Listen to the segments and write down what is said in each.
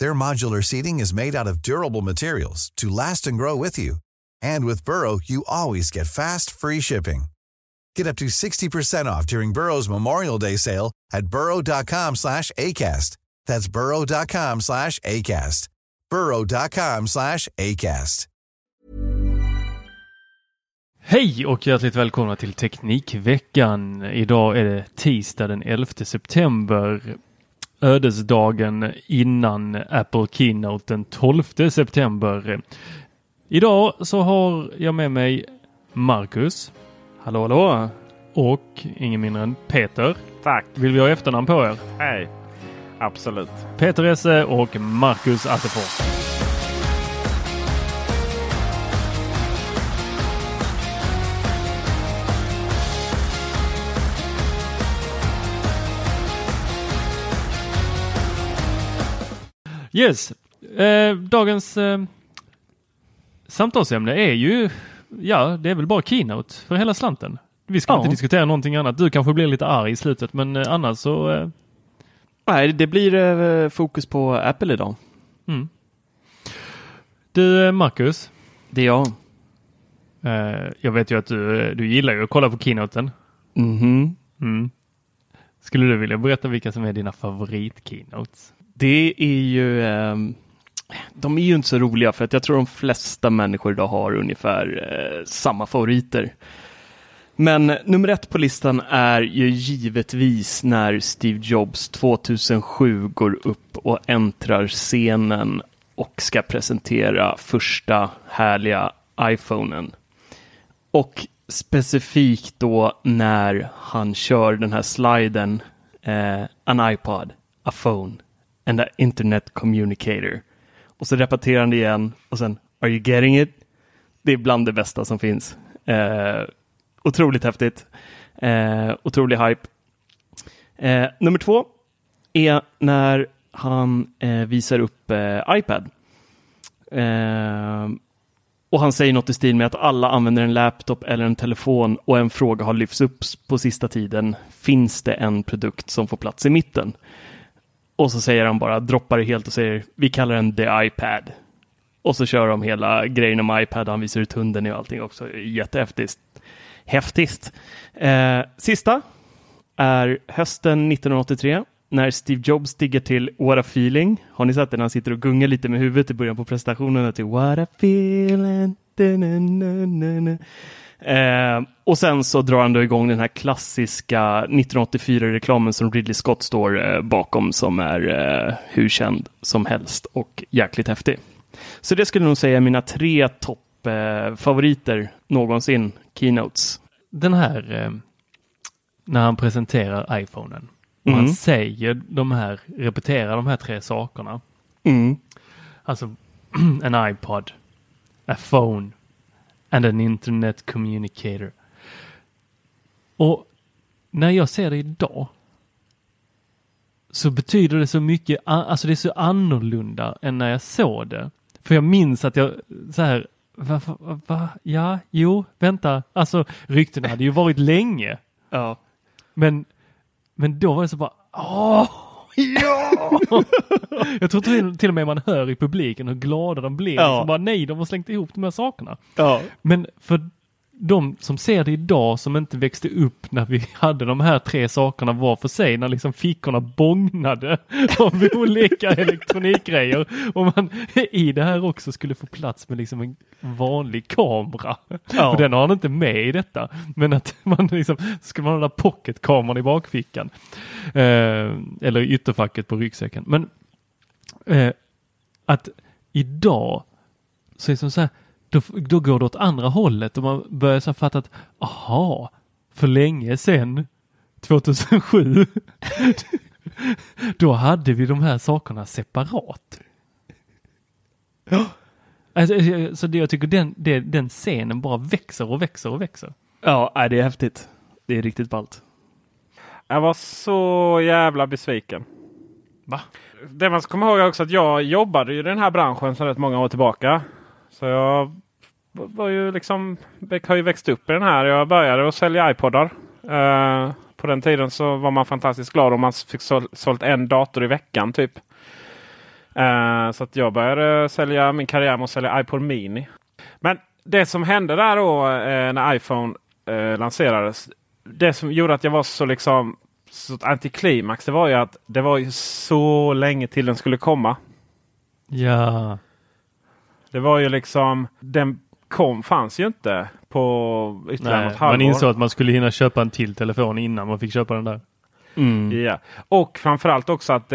Their modular seating is made out of durable materials to last and grow with you. And with Burrow, you always get fast, free shipping. Get up to 60% off during Burrow's Memorial Day sale at burrow.com/ACAST. That's burrow.com/ACAST. burrow.com/ACAST. Hej och hjärtligt välkomna till Teknikveckan. Idag är det tisdag den 11 september. Ödesdagen innan Apple Keynote den 12 september. Idag så har jag med mig Marcus. Hallå, hallå. Och ingen mindre än Peter. Tack. Vill vi ha efternamn på er? Nej, absolut. Peter Esse och Marcus Atterfors. Yes, dagens samtalsämne är ju, ja, det är väl bara keynote för hela slanten. Vi ska inte diskutera någonting annat. Du kanske blir lite arg i slutet, men annars så... Nej, det blir fokus på Apple idag. Mm. Du, Marcus. Det är jag. Jag vet ju att du gillar ju att kolla på keynoten. Mhm. Mm. Skulle du vilja berätta vilka som är dina favorit-keynotes? Det är ju, de är ju inte så roliga för att jag tror de flesta människor idag har ungefär samma favoriter. Men nummer 1 på listan är ju givetvis när Steve Jobs 2007 går upp och äntrar scenen och ska presentera första härliga iPhonen. Och specifikt då när han kör den här sliden, an iPod, a phone. And the internet communicator. Och så repeterar han det igen. Och sen, are you getting it? Det är bland det bästa som finns. Otroligt häftigt. Otrolig hype. Nummer 2 är när han visar upp iPad. Och han säger något i stil med att alla använder en laptop eller en telefon. Och en fråga har lyfts upp på sista tiden. Finns det en produkt som får plats i mitten? Och så säger han bara, droppar det helt och säger, vi kallar den The iPad. Och så kör de hela grejen om iPad. Han visar ut hunden och allting också. Jättehäftigt. Häftigt. Sista är hösten 1983. När Steve Jobs stiger till What a Feeling. Har ni sett det när han sitter och gungar lite med huvudet i början på presentationen? Till What a Feeling. Och sen så drar han då igång den här klassiska 1984-reklamen som Ridley Scott står bakom, som är hur känd som helst och jäkligt häftig. Så det skulle nog säga mina 3 toppfavoriter någonsin, keynotes. Den här, när han presenterar iPhonen, man säger de här, repeterar de här 3 sakerna. Mm. Alltså, en iPod, a phone and an internet communicator. Och när jag ser det idag så betyder det så mycket, alltså det är så annorlunda än när jag såg det. För jag minns att jag så här, ja, jo, vänta. Alltså ryktena hade ju varit länge. Ja. Men då var det så bara, åh, ja! Jag tror till och med man hör i publiken hur glada de blir. Ja. Som bara, nej, de har slängt ihop de här sakerna. Ja. Men för de som ser det idag, som inte växte upp när vi hade de här tre sakerna var för sig, när liksom fickorna bångnade av olika elektronikgrejer, och man i det här också skulle få plats med liksom en vanlig kamera. Ja. För den har han inte med i detta. Men att man liksom, skulle man ha pocketkameran i bakfickan. Eller i ytterfacket på ryggsäcken. Men att idag så är det som så här, Då går det åt andra hållet och man börjar så fatta att aha, för länge sedan 2007 då hade vi de här sakerna separat. Ja. Alltså, så det, jag tycker den scenen bara växer. Ja, det är häftigt. Det är riktigt ballt. Jag var så jävla besviken. Va? Det man ska komma ihåg också att jag jobbade i den här branschen sedan rätt många år tillbaka. Så jag var ju liksom, har ju växt upp i den här. Jag började att sälja iPodar. På den tiden så var man fantastiskt glad om man fick sålt en dator i veckan typ. Så att jag började sälja min karriär med att sälja iPod Mini. Men det som hände där då när iPhone lanserades. Det som gjorde att jag var så liksom så antiklimax. Det var ju att det var ju så länge till den skulle komma. Ja. Det var ju liksom, den fanns ju inte på ytterligare något halvår. Man insåg att man skulle hinna köpa en till telefon innan man fick köpa den där. Mm. Yeah. Och framförallt också att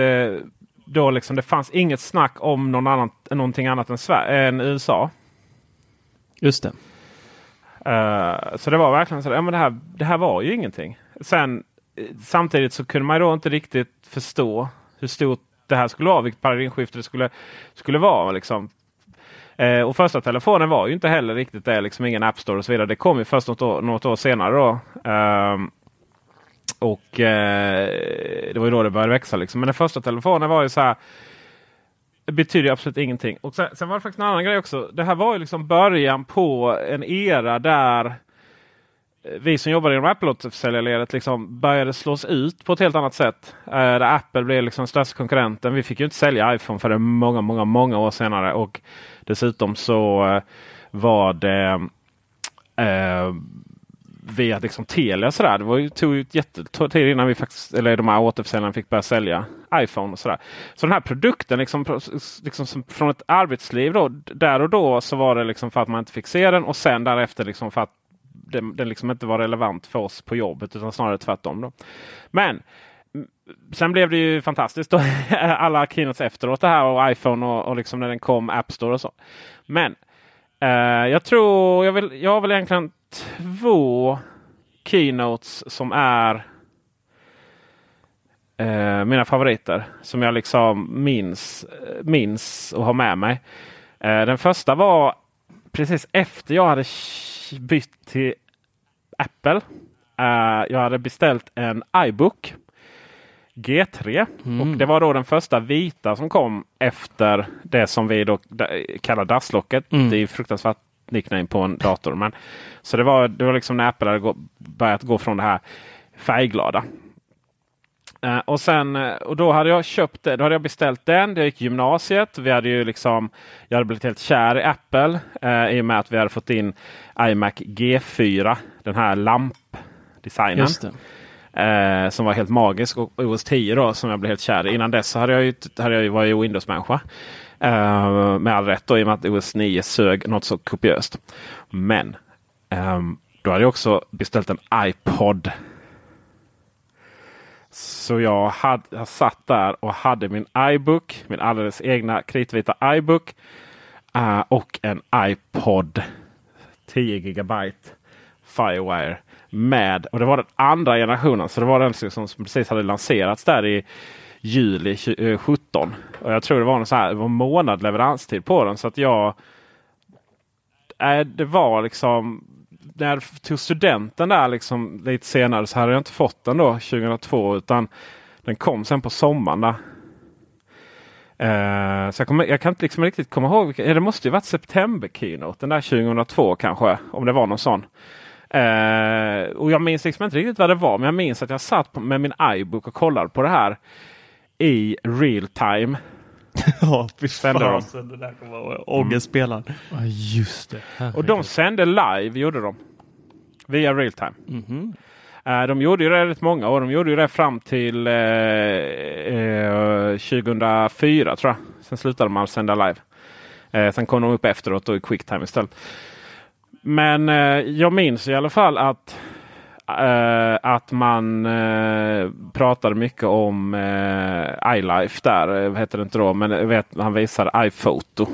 då liksom, det fanns inget snack om någonting annat än än USA. Just det. Så det var verkligen så, ja, men det här var ju ingenting. Sen samtidigt så kunde man ju då inte riktigt förstå hur stort det här skulle vara, vilket paradigmskifte det skulle vara liksom. Och första telefonen var ju inte heller riktigt det. Liksom ingen App Store och så vidare. Det kom ju först något år senare då. Det var ju då det började växa liksom. Men den första telefonen var ju så här. Det betyder ju absolut ingenting. Och sen var det faktiskt en annan grej också. Det här var ju liksom början på en era där vi som jobbade inom Apple-återförsäljarledet liksom började slås ut på ett helt annat sätt. Där Apple blev liksom största konkurrenten. Vi fick ju inte sälja iPhone förrän många, många, många år senare. Och dessutom så var det via liksom Telia sådär. Det var ju, tog ju jättetid innan vi faktiskt, eller de här återförsäljarna fick börja sälja iPhone och sådär. Så den här produkten liksom från ett arbetsliv då, där och då så var det liksom för att man inte fick se den. Och sen därefter liksom för att den liksom inte var relevant för oss på jobbet utan snarare tvärtom då. Men sen blev det ju fantastiskt då, alla keynotes efteråt det här och iPhone och liksom när den kom App Store och så. Men jag har väl egentligen två keynotes som är mina favoriter som jag liksom minns och har med mig. Den första var precis efter jag hade bytt till Apple. Jag hade beställt en iBook G3. Och det var då den första vita som kom efter det som vi då kallar dasslocket. Det är ju fruktansvärt nickname på en dator. Men, så det var liksom när Apple hade börjat gå från det här färgglada. Och då hade jag köpt det. Då hade jag beställt den. Det gick gymnasiet. Vi hade ju liksom, jag hade blivit helt kär i Apple. I och med att vi hade fått in iMac G4. Den här lampdesignen. Just det. Som var helt magisk. Och OS 10 då som jag blev helt kär i. Innan dess så hade jag ju varit Windows-människa. Med all rätt då. I och med att OS 9 sög något så kopiöst. Men då hade jag också beställt en iPod. Så jag satt där och hade min iBook. Min alldeles egna kritvita iBook. Och en iPod. 10 GB Firewire. Och det var den andra generationen. Så det var den som precis hade lanserats där i juli 2017. Och jag tror det var en månad leveranstid på den. Så att det var liksom, när jag tog studenten där liksom lite senare så hade jag inte fått den då 2002 utan den kom sen på sommaren där. Så jag kan inte liksom riktigt komma ihåg vilka, det måste ju varit september keynote den där 2002 kanske, om det var någon sån. Och jag minns liksom inte riktigt vad det var, men jag minns att jag satt med min iBook och kollade på det här i real time. Ja, vi sände dem. Det där kommer vara ångestspelaren. Ja, just det. Herregud. Och de sände live, gjorde de. Via real time. Mm-hmm. De gjorde ju det rätt många år. De gjorde ju det fram till 2004, tror jag. Sen slutade man sända live. Sen kom de upp efteråt och i quicktime istället. Men jag minns i alla fall att man pratade mycket om iLife där. Heter det inte då? Men han visade iPhoto.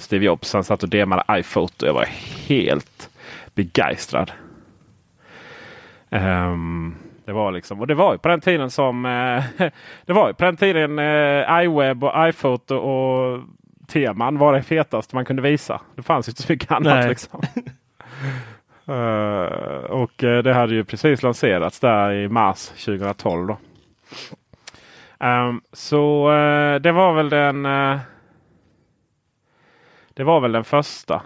Steve Jobs, han satt och demade iPhoto. Jag var helt begeistrad. Det var liksom, och det var ju på den tiden som det var ju på den tiden iWeb och iPhoto och teman var det fetaste man kunde visa. Det fanns ju inte så mycket annat liksom. Och det hade ju precis lanserats där i mars 2012 då. Så det var väl den första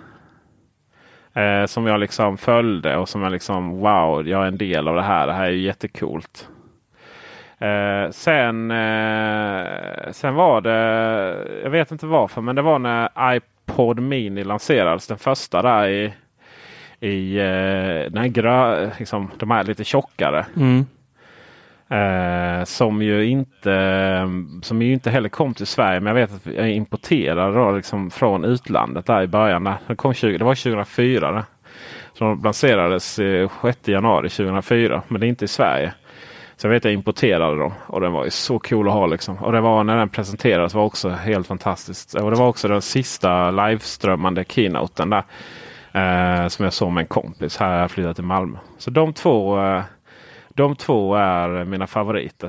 som jag liksom följde och som jag liksom, wow, jag är en del av det här. Det här är ju jättekult. Sen var det, jag vet inte varför, men det var när iPod Mini lanserades. Den första där i den här liksom, de här lite tjockare. Mm. Som ju inte heller kom till Sverige, men jag vet att jag importerade då, liksom, från utlandet där i början. Det var 2004 då. Så de lanserades 6 januari 2004, men det är inte i Sverige. Så jag vet att jag importerade dem och den var ju så cool att ha liksom. Och det var när den presenterades var också helt fantastiskt. Och det var också den sista liveströmmande keynoten där. Som jag såg med en kompis här, jag flyttade till Malmö. Så de två är mina favoriter.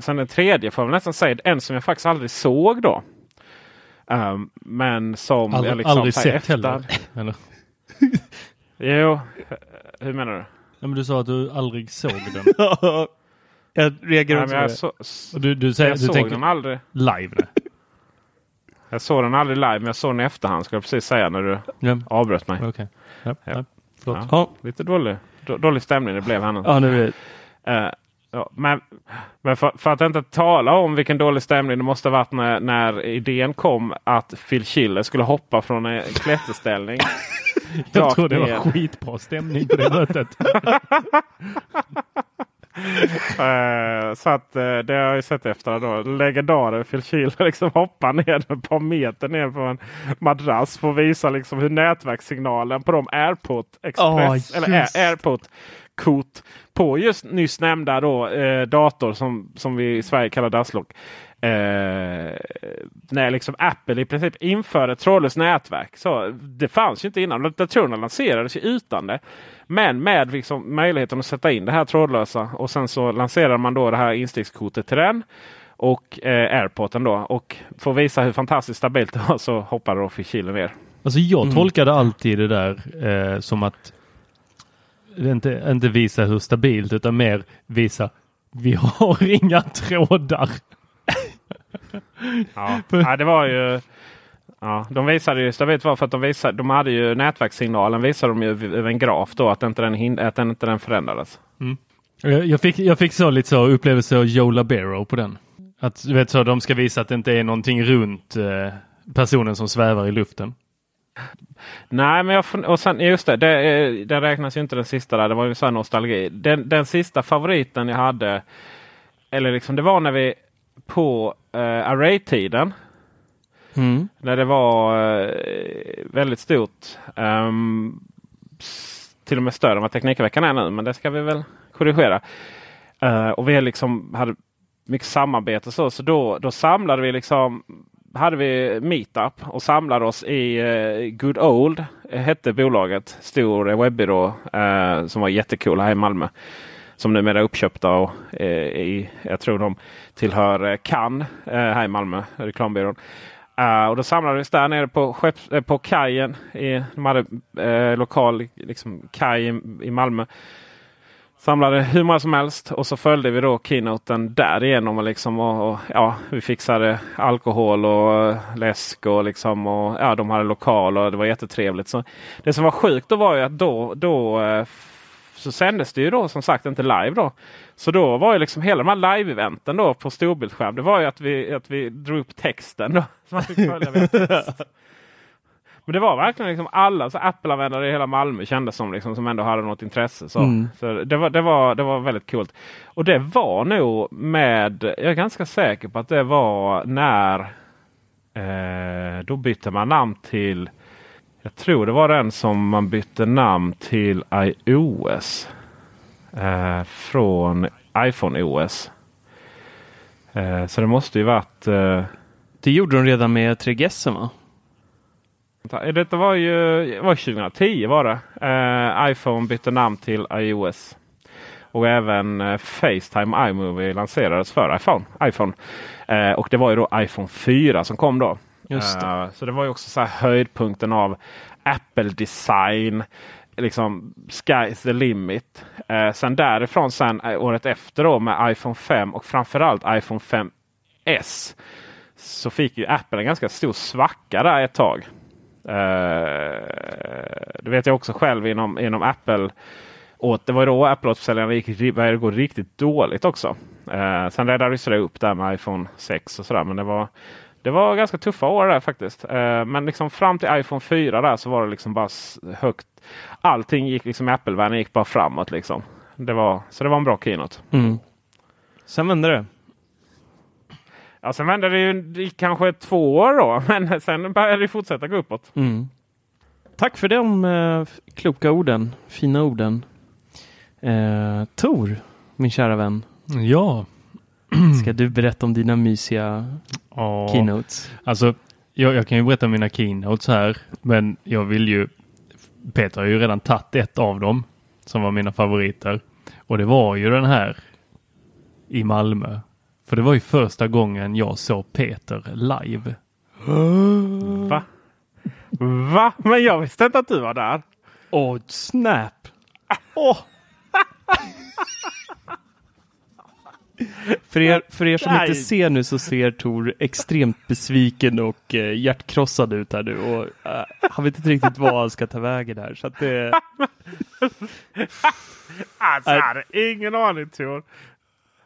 Sen den tredje får jag nästan säga. En som jag faktiskt aldrig såg då. Men som jag liksom aldrig sett efter. Heller. Jo, hur menar du? Ja, men du sa att du aldrig såg den. Jag reagerade på det. Du såg den aldrig live. Jag såg den aldrig live, men jag såg den i efterhand. Ska jag precis säga när du avbröt mig. Okay. Ja. Förlåt. Ja, lite dålig stämning det blev här. Ja, nu men för att inte tala om vilken dålig stämning det måste ha varit när idén kom att Phil Schiller skulle hoppa från en klätterställning. Jag tror det var skitbra stämning på det mötet. Så att det har jag ju sett efter då. Legendaren Phil Schiller liksom hoppar ner ett par meter ner på en madrass för att visa liksom hur nätverkssignalen på de AirPod Express eller AirPod Kot på just nyss nämnda då, dator som vi i Sverige kallar dasslock. När liksom Apple i princip införde ett trådlöst nätverk. Så det fanns ju inte innan. Datorerna lanserades ju utan det. Men med liksom möjligheten att sätta in det här trådlösa. Och sen så lanserar man då det här instegskortet till den. Och AirPoden då. Och för att visa hur fantastiskt stabilt det var så hoppade då Phil ner. Alltså jag tolkade alltid det där som att inte visa hur stabilt utan mer visa vi har inga trådar. Ja, det var ju de visade ju, jag vet varför att de hade ju nätverkssignalen visade de ju över en graf då att inte den förändrades. Mm. Jag fick så lite så upplevelse av Joe Labero på den. Att du vet så de ska visa att det inte är någonting runt personen som svävar i luften. Nej, men och sen just det räknas ju inte den sista där. Det var ju så här nostalgi. Den sista favoriten jag hade eller liksom det var när vi på Array-tiden när det var väldigt stort till och med större än vad Teknikveckan är nu, men det ska vi väl korrigera. Och vi liksom hade mycket samarbete så då samlade vi liksom hade vi meetup och samlade oss i Good Old hette bolaget, stor webbyrå som var jättecool här i Malmö. Som numera är uppköpta och jag tror de tillhör Cannes här i Malmö, reklambyrån. Och då samlades där nere på kajen. De hade lokal liksom, kaj i Malmö. Samlade hur många som helst och så följde vi då keynoten därigenom. Och vi fixade alkohol och läsk och, liksom, och ja, de hade lokal och det var jättetrevligt. Så det som var sjukt då var ju att då så sändes det ju då som sagt inte live då. Så då var ju liksom hela de här live-eventen då på storbildsskärm. Det var ju att vi drog upp texten då. Så man fick följa med text. Men det var verkligen liksom alla så Apple-användare i hela Malmö kändes som liksom, som ändå hade något intresse. Så, så det var väldigt coolt. Och det var nog med, jag är ganska säker på att det var när då bytte man namn till, jag tror det var den som man bytte namn till iOS. Från iPhone OS. Så det måste ju varit... Det gjorde de redan med 3GS va? Detta var ju 2010 var det. iPhone bytte namn till iOS. Och även FaceTime iMovie lanserades för iPhone. Och det var ju då iPhone 4 som kom då. Just det. Så det var ju också så här höjdpunkten av Apple-design. Liksom sky's the limit. Sen därifrån, sen året efter då med iPhone 5 och framförallt iPhone 5S. Så fick ju Apple en ganska stor svacka där ett tag. Det vet jag också själv inom Apple. Och det var då Apple-återförsäljarna började gå riktigt dåligt också. Sen räddades det upp där med iPhone 6 och sådär. Men det var ganska tuffa år där faktiskt. Men liksom fram till iPhone 4 där så var det liksom bara högt. Allting gick liksom, Apple-världen gick bara framåt liksom. Så det var en bra keynote. Mm. Sen vände det. Ja, sen vände det ju i kanske 2 år då. Men sen började det fortsätta gå uppåt. Mm. Tack för de kloka orden. Fina orden. Tor, min kära vän. Ja. Ska du berätta om dina mysiga keynotes? Alltså, jag kan ju berätta om mina keynotes här. Men jag vill ju... Peter har ju redan tagit ett av dem. Som var mina favoriter. Och det var ju den här. I Malmö. För det var ju första gången jag såg Peter live. Va? Va? Men jag visste inte att du var där. Åh, snap. Åh. För er som inte ser nu så ser Tor extremt besviken och hjärtkrossad ut här nu. Och han vet inte riktigt vad han ska ta vägen här. Så att det... alltså, jag hade ingen aning, Tor.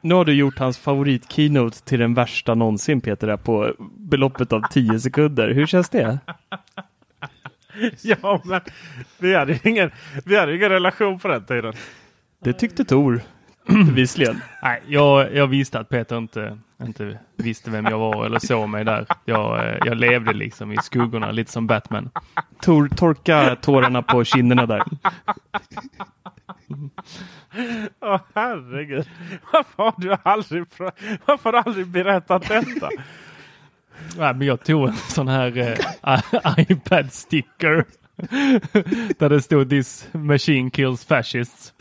Nu har du gjort hans favoritkeynote till den värsta någonsin, Peter, där på beloppet av 10 sekunder. Hur känns det? Ja, men vi hade ingen relation på den tiden. Det tyckte Tor. Visligen. Nej, jag visste att Peter inte visste vem jag var eller såg mig där. Jag levde liksom i skuggorna, lite som Batman. Tor torkar tårarna på kinderna där. Åh, herregud. Varför har du aldrig berättat detta? Nej, men jag tog en sån här iPad-sticker där det stod "This machine kills fascists".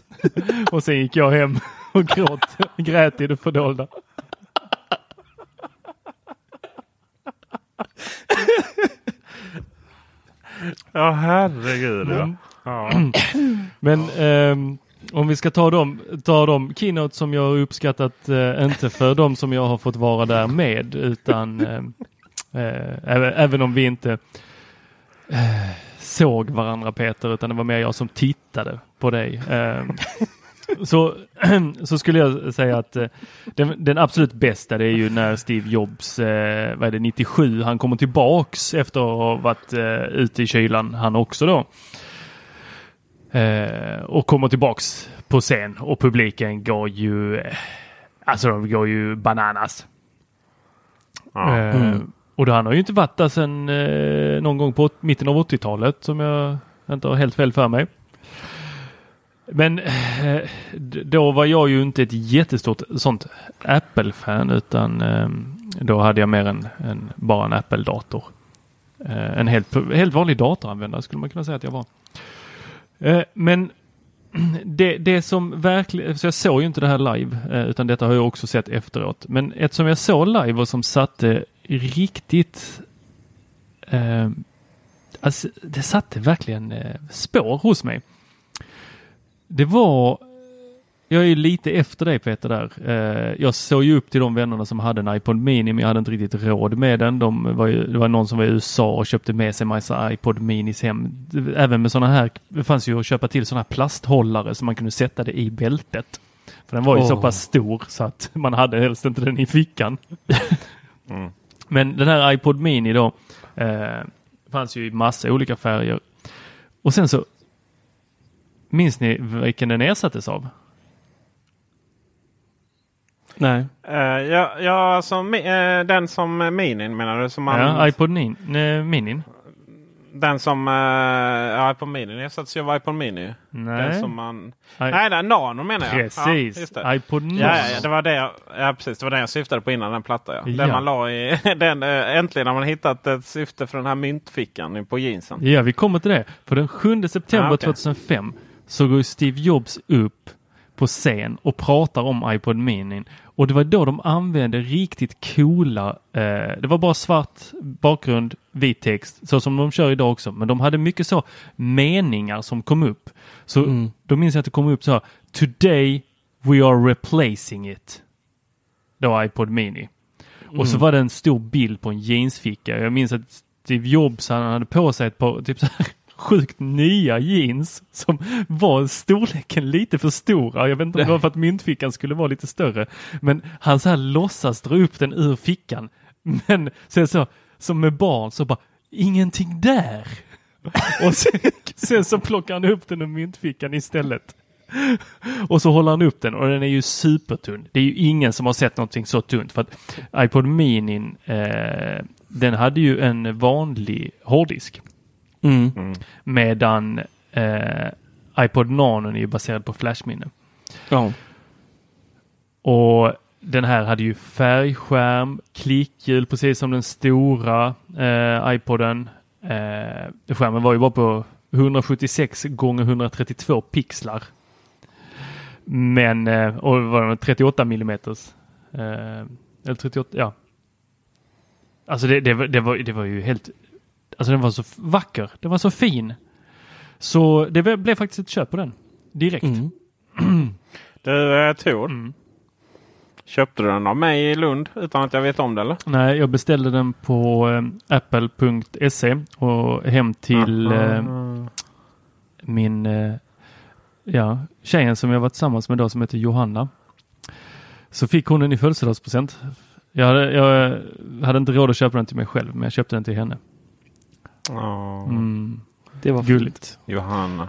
Och sen gick jag hem och grät i det fördolda. Ja, herregud. Mm. Ja. Men om vi ska ta de keynote som jag har uppskattat, inte för de som jag har fått vara där med, utan även om vi inte såg varandra, Peter, utan det var mer jag som tittade på dig. Så skulle jag säga att den absolut bästa, det är ju när Steve Jobs, 97, han kommer tillbaks efter att ha varit ute i kylan, han också då. Och kommer tillbaks på scen och publiken går ju, alltså de går ju bananas. Och då, han har ju inte varit där sedan någon gång på mitten av 80-talet, som jag inte har helt fel för mig. Men då var jag ju inte ett jättestort sånt Apple-fan, utan då hade jag mer än bara en Apple-dator. En helt vanlig datoranvändare skulle man kunna säga att jag var. Men det som verkligen... Så jag såg ju inte det här live, utan detta har jag också sett efteråt. Men ett som jag såg live och som satte riktigt... alltså, det satte verkligen spår hos mig. Det var Jag är ju lite efter dig, Peter, där. Jag såg ju upp till de vännerna som hade en iPod Mini, men jag hade inte riktigt råd med den. Det var någon som var i USA och köpte med sig massa iPod Minis hem. Även med såna här, det fanns ju att köpa till såna här plasthållare som man kunde sätta det i bältet. För den var ju så pass stor så att man hade helst inte den i fickan. Mm. Men den här iPod Mini då, fanns ju i massa olika färger. Och sen så, minns ni vilken den ersattes av? Nej. Den som Minin menar du? Som iPod Minin. Den som iPod Mini. Jag satt ju iPod Mini. Nej. Den som man... Nej, Nano menar jag. Precis. Ja, just det. iPod Nano. Ja, det var det jag... Ja, precis. Det var den jag syftade på innan, den platta. Ja. Den man la i... Den, äntligen har man hittat ett syfte för den här myntfickan på jeansen. Ja, vi kommer till det. För den 7 september 2005 så går Steve Jobs upp på scen och pratar om iPod Mini. Och det var då de använde riktigt coola... det var bara svart bakgrund, vit text. Så som de kör idag också. Men de hade mycket så meningar som kom upp. Så då minns jag att det kom upp så här: Today we are replacing it. Det var iPod Mini. Och så var det en stor bild på en jeansficka. Jag minns att Steve Jobs, han hade på sig ett par... Typ så här, sjukt nya jeans som var storleken lite för stora. Jag vet inte om det var för att myntfickan skulle vara lite större. Men han så här låtsas dra upp den ur fickan. Men sen så, som med barn, så bara, ingenting där. Och sen så plockar han upp den ur myntfickan istället. Och så håller han upp den, och den är ju supertunn. Det är ju ingen som har sett någonting så tunt. För att iPod Mini, den hade ju en vanlig hårddisk. Medan iPod Nano är ju baserad på flashminne. Ja. Och den här hade ju färgskärm, klickhjul precis som den stora iPoden. Skärmen var ju bara på 176x132 pixlar. Men och var den 38 mm eller 38, ja. Alltså det var ju helt... Alltså den var så vacker. Den var så fin. Så det blev faktiskt ett köp på den. Direkt. Du, Tor. Köpte du den av mig i Lund utan att jag vet om det, eller? Nej, jag beställde den på apple.se och hem till min tjejen som jag varit tillsammans med då, som heter Johanna. Så fick hon den i födelsedagspresent. Jag hade inte råd att köpa den till mig själv, men jag köpte den till henne. Det var gulligt. Johanna.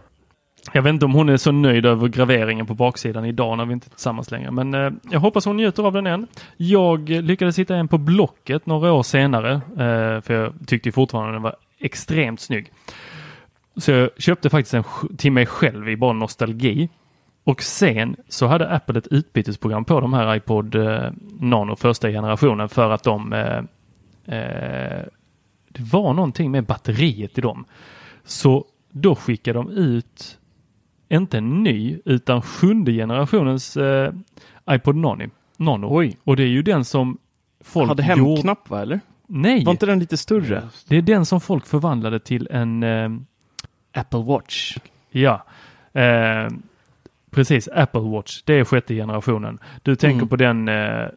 Jag vet inte om hon är så nöjd över graveringen på baksidan idag när vi inte är tillsammans längre. Men jag hoppas hon njuter av den än. Jag lyckades hitta en på Blocket några år senare. För jag tyckte fortfarande den var extremt snygg. Så jag köpte faktiskt en till mig själv i bara nostalgi. Och sen så hade Apple ett utbytesprogram på de här iPod Nano första generationen. För att de... det var någonting med batteriet i dem. Så då skickade de ut inte en ny utan 7:e generationens iPod Nano. Oj. Och det är ju den som folk... Hade hemknapp va, eller? Nej. Var inte den lite större? Det är den som folk förvandlade till en... Apple Watch. Ja. Precis, Apple Watch. Det är 6:e generationen. Du tänker på den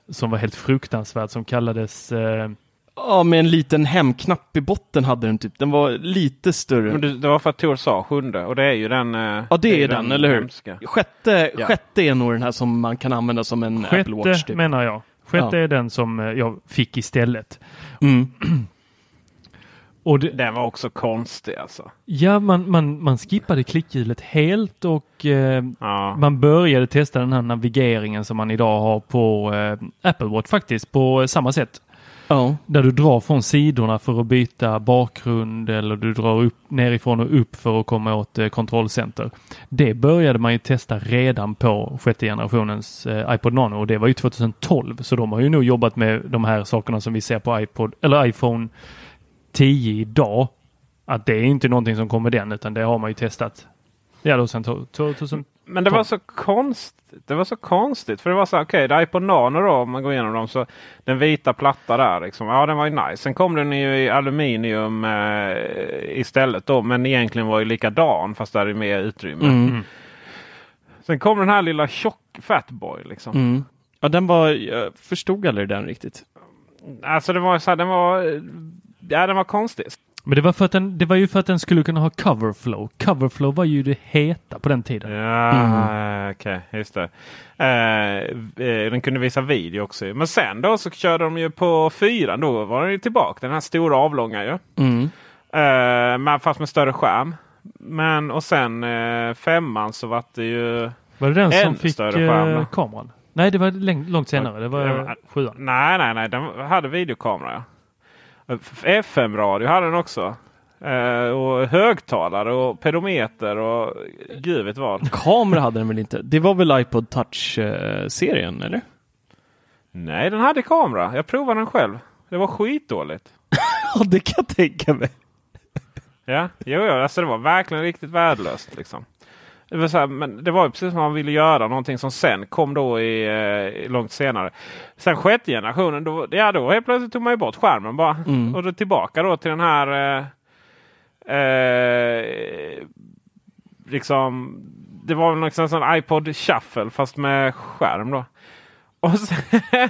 som var helt fruktansvärd, som kallades... Ja, med en liten hemknapp i botten hade den typ. Den var lite större. Men det var för att Tor sa 7:e. Och det är ju den... Ja, det är den, eller hur? Hemska. Sjätte är nog den här som man kan använda som en Apple Watch. Typ. Menar jag. Sjätte är den som jag fick istället. Mm. Och den var också konstig alltså. Ja, man skippade klickhjulet helt och man började testa den här navigeringen som man idag har på Apple Watch faktiskt på samma sätt. Ja. Där du drar från sidorna för att byta bakgrund, eller du drar upp, nerifrån och upp för att komma åt kontrollcenter. Det började man ju testa redan på 6:e generationens iPod Nano, och det var ju 2012, så de har ju nog jobbat med de här sakerna som vi ser på iPod eller iPhone 10 idag. Att det är inte någonting som kommer den, utan det har man ju testat. Ja, då sen 2012. Men det var så konstigt. För det var så här, okej, det är på Nano då, om man går igenom dem, så den vita platta där liksom, ja den var ju nice. Sen kom den ju i aluminium istället då, men egentligen var ju likadan fast där är mer utrymme. Sen kom den här lilla tjock Fatboy liksom. Mm. Ja, den var, jag förstod aldrig den riktigt. Alltså den var så här, den var konstig. Men det var för att den skulle kunna ha coverflow. Coverflow var ju det heta på den tiden. Okej, just det. Den kunde visa video också. Men sen då så körde de ju på 4, då var den ju tillbaka. Den här stora avlånga ju. Mm. Fast med större skärm. Men och sen 5 så var det ju... Var det den som fick kameran? Nej, det var långt senare. Det var 7. Nej. Den hade videokamera. FM-radio hade den också. Och högtalare och pedometer och gud vet vad. Kamera hade den väl inte? Det var väl iPod Touch-serien, eller? Nej, den hade kamera. Jag provade den själv. Det var skitdåligt. Ja, det kan jag tänka mig. Ja, alltså det var verkligen riktigt värdelöst liksom. Det var så här, men det var ju precis som man ville göra någonting som sen kom då i långt senare. Sen 6:e generationen då helt plötsligt tog man ju bort skärmen bara. Mm. Och då tillbaka då till den här liksom, det var väl en sån iPod shuffle fast med skärm då. Och sen 7:e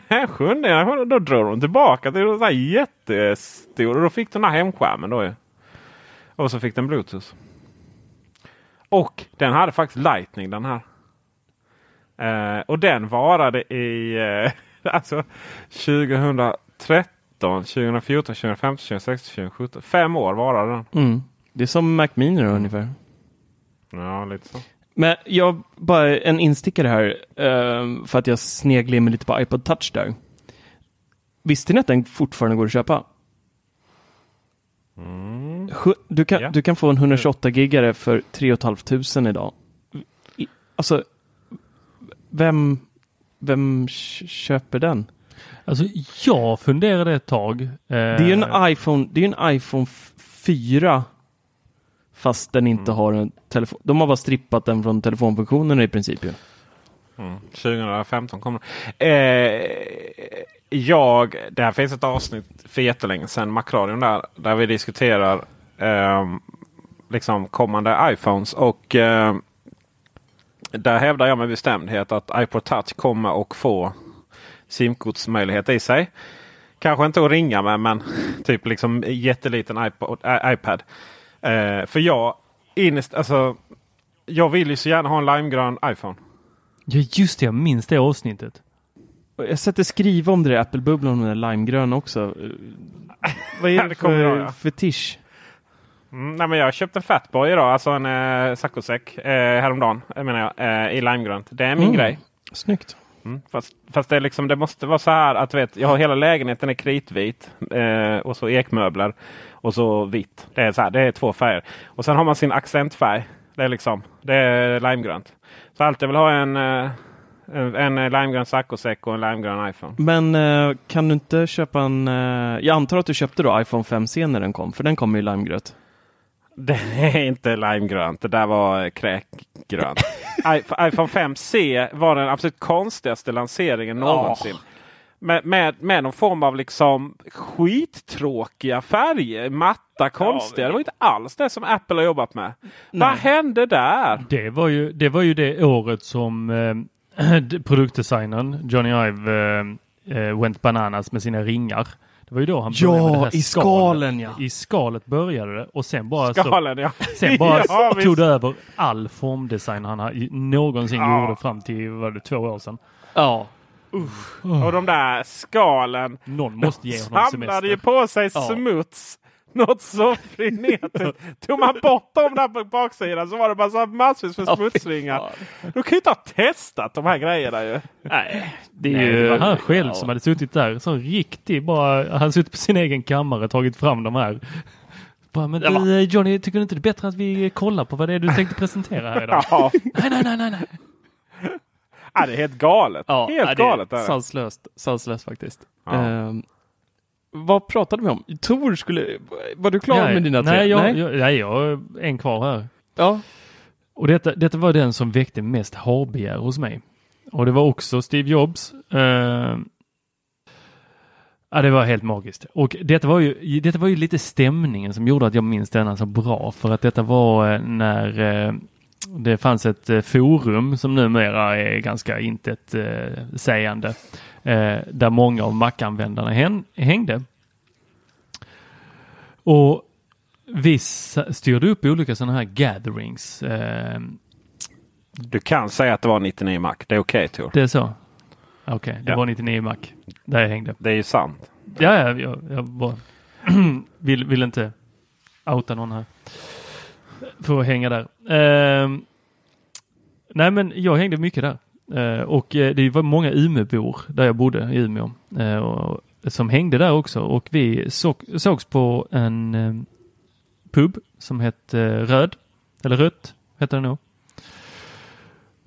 generationen då drog de tillbaka till så här jättestor och då fick den här hemskärmen då ju. Och så fick den Bluetooth. Och den hade faktiskt Lightning, den här. Och den varade i... alltså 2013, 2014, 2015, 2016, 2017. 5 år varade den. Mm. Det är som Mac Mini då, ungefär. Ja, lite så. Men jag bara en instickare här. För att jag sneglar mig lite på iPod Touch där. Visste ni att den fortfarande går att köpa? Mm. Du kan få en 128-gigare för 3 500 idag. Alltså, vem köper den? Alltså, jag funderade ett tag. Det är ju en iPhone 4 fast den inte har en telefon. De har bara strippat den från telefonfunktionen i princip ju. Mm. 2015 kommer det här finns ett avsnitt för jättelänge sedan, Macradion där vi diskuterar liksom kommande iPhones och där hävdar jag med bestämdhet att iPod Touch kommer och få simkortsmöjlighet i sig. Kanske inte att ringa med, men typ liksom jätteliten iPad. För jag alltså jag vill ju så gärna ha en limegrön iPhone. Ja, just det, jag minns det avsnittet. Jag sätter skriva om det där Apple-bubblan med limegrön också. Vad är det för fetisch? Nej, men jag köpte en Fatboy idag, alltså en saccosäck häromdagen, menar jag, i limegrönt. Det är min grej. Snyggt. Mm, fast det, är liksom, det måste vara så här att vet, jag har hela lägenheten är kritvit och så ekmöbler och så vitt. Det är så här, det är 2 färger. Och sen har man sin accentfärg. Det är liksom, det är limegrönt. Så alltid vill ha en limegrön saccosäck och en limegrön iPhone. Men kan du inte köpa en... Jag antar att du köpte då iPhone 5C när den kom. För den kom ju limegrönt. Det är inte limegrönt. Det där var kräkgrönt. iPhone 5C var den absolut konstigaste lanseringen någonsin. Med någon form av liksom skittråkiga färger. Matta, konstiga. Det var inte alls det som Apple har jobbat med. Nej. Vad hände där? Det var ju det året som... produktdesignern Johnny Ive went bananas med sina ringar. Det var ju då han började med det här i skalen. Ja. I skalet började det. Och sen bara, tog det över all formdesign han någonsin gjorde fram till 2 år sedan. Ja. Och de där skalen. Någon måste ge honom semester. Samlade ju på sig smuts. Något så frenetiskt. Tog man bort dem där på baksidan så var det bara så massvis med smutsringar. Du kan ju inte ha testat de här grejerna ju. Nej, det var han själv som hade suttit där. Så riktigt bara, han suttit på sin egen kammare och tagit fram de här. Bara, men Johnny, tycker du inte det är bättre att vi kollar på vad det är du tänkte presentera här idag? Ja. Nej. Ja, det är helt galet. Ja, helt galet. Det är sanslöst faktiskt. Ja. Vad pratade vi om? Tor skulle... Var du klar med dina 3? Jag en kvar här. Ja. Och detta var den som väckte mest habegär hos mig. Och det var också Steve Jobs. Det var helt magiskt. Och detta var ju lite stämningen som gjorde att jag minns denna så bra. För att detta var när Det fanns ett forum som numera är ganska intet sägande där många av Mac-användarna hängde. Och vi styrde upp olika sådana här gatherings. Du kan säga att det var 99 Mac. Det är okej, Tor. Det är så? Okej, det var 99 Mac där jag hängde. Det är ju sant. Ja, jag bara vill inte outa någon här för att hänga där. Nej, men jag hängde mycket där. Och det var många Umeåbor där jag bodde i Umeå som hängde där också. Och vi sågs på en pub som hette Röd. Eller Rött hette det nog.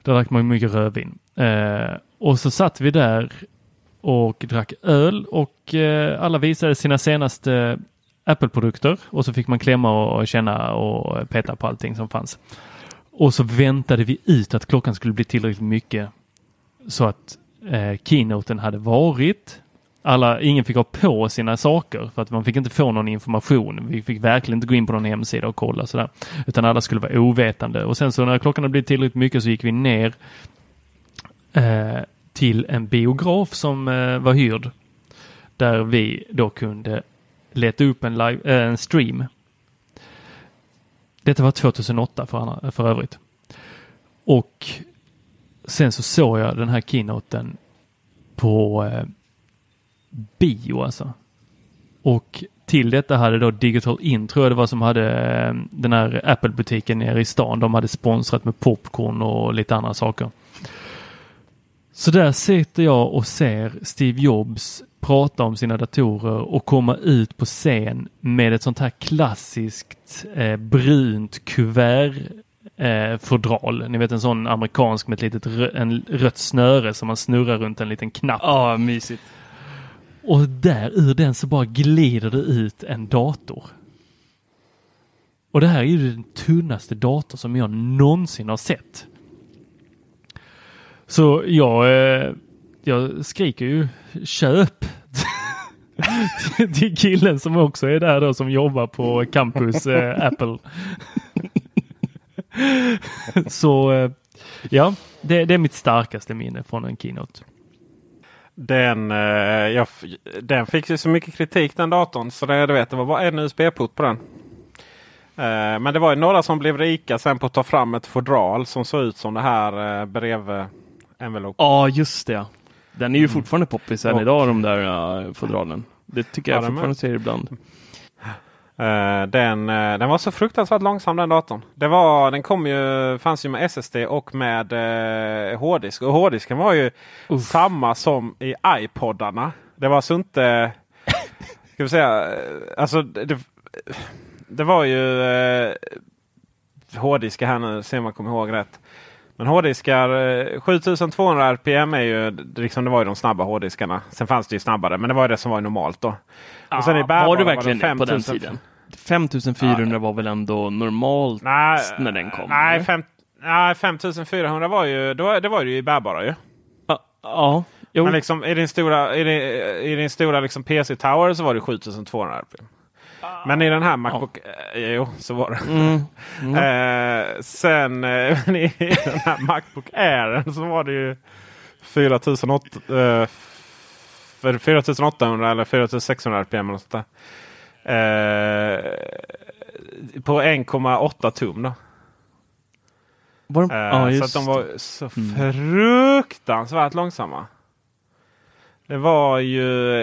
Där drack man mycket rödvin. Och så satt vi där och drack öl. Och alla visade sina senaste Apple-produkter. Och så fick man klämma och känna och peta på allting som fanns. Och så väntade vi ut att klockan skulle bli tillräckligt mycket. Så att keynoten hade varit. Ingen fick ha på sina saker. För att man fick inte få någon information. Vi fick verkligen inte gå in på någon hemsida och kolla. Sådär. Utan alla skulle vara ovetande. Och sen så när klockan hade blivit tillräckligt mycket så gick vi ner till en biograf som var hyrd. Där vi då kunde leta upp en stream. Detta var 2008 för övrigt. Och sen så såg jag den här keynoten på bio alltså. Och till detta hade då Digital In, tror jag det var, som hade den här Apple-butiken nere i stan. De hade sponsrat med popcorn och lite andra saker. Så där sitter jag och ser Steve Jobs prata om sina datorer och komma ut på scen med ett sånt här klassiskt brunt kuvertfodral. Ni vet, en sån amerikansk med ett litet rött snöre som man snurrar runt en liten knapp. Ja, mysigt. Och där ur den så bara glider det ut en dator. Och det här är ju den tunnaste dator som jag någonsin har sett. Så jag skriker ju köp till killen som också är där då, som jobbar på campus Apple. Så ja, det är mitt starkaste minne från en keynote. Den fick ju så mycket kritik, den datorn, så det var bara en USB-port på den. Men det var ju några som blev rika sen på att ta fram ett fodral som såg ut som det här brev-envelopen. Ja, just det. Den är ju fortfarande poppis än idag, de där fodralen. Det tycker jag fortfarande ser ibland. Den var så fruktansvärt långsam, den datorn. Den fanns ju med SSD och med hårddisk. Och hårddisken var ju samma som i iPodarna. Det var så inte... Ska vi säga... Alltså... Det var ju hårddiskar här nu, ser man kommer ihåg rätt. Men hårddiskar 7200 RPM är ju liksom, det var ju de snabba hårddiskarna. Sen fanns det ju snabbare, men det var ju det som var normalt då. Och sen var du verkligen var det på den tiden? 5400 var väl ändå normalt när den kom? Nej, 5400 var ju det var ju bärbara ju. Ja. Men liksom i din stora liksom PC Tower så var det 7200 RPM. Men i den här MacBook... Jo, så var det. I den här MacBook Air så var det ju 4800 eller 4600 RPM eller sånt där. På 1,8 tum då. Så att de var så fruktansvärt långsamma. Det var ju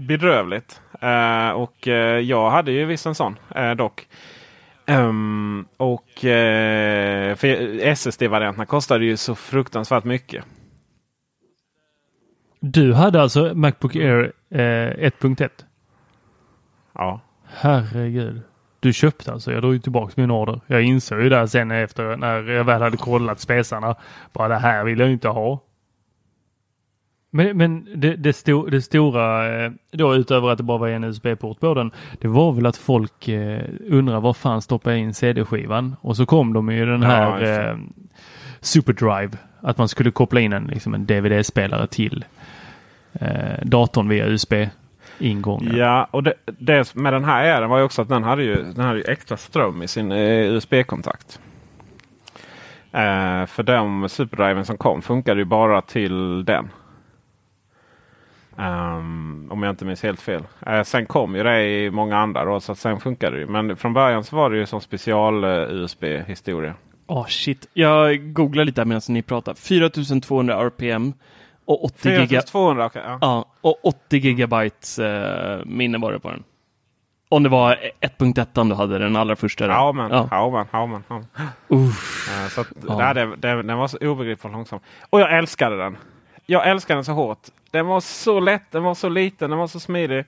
bedrövligt. Och jag hade ju visst en sån dock. Och för SSD-varianterna kostade ju så fruktansvärt mycket. Du hade alltså MacBook Air 1.1? Ja. Herregud. Du köpte alltså, jag drog ju tillbaka min order. Jag insåg ju där sen efter när jag väl hade kollat spesarna. Bara det här vill jag inte ha. Men det stora då, utöver att det bara var en USB-port på den, det var väl att folk undrar vad fan stoppar in CD-skivan, och så kom de ju den här SuperDrive, att man skulle koppla in en DVD-spelare till datorn via USB-ingången. Ja, och det med den här ären var ju också att den hade ju extra ström i sin USB-kontakt. För de superdriven som kom funkade ju bara till den. Om jag inte minns helt fel. Sen kom ju det i många andra då, så att sen funkade det ju. Men från början så var det ju som special USB-historia. Åh, shit. Jag googlar lite medan ni pratar. 4200 RPM och 4200, okay, ja. Ja, och 80 gigabytes minne var det på den. Om det var 1.1 du hade den allra första. Ja. Så att, ja. Den var så obegripligt långsam. Och jag älskade den. Jag älskade den så hårt. Den var så lätt, den var så liten, den var så smidig.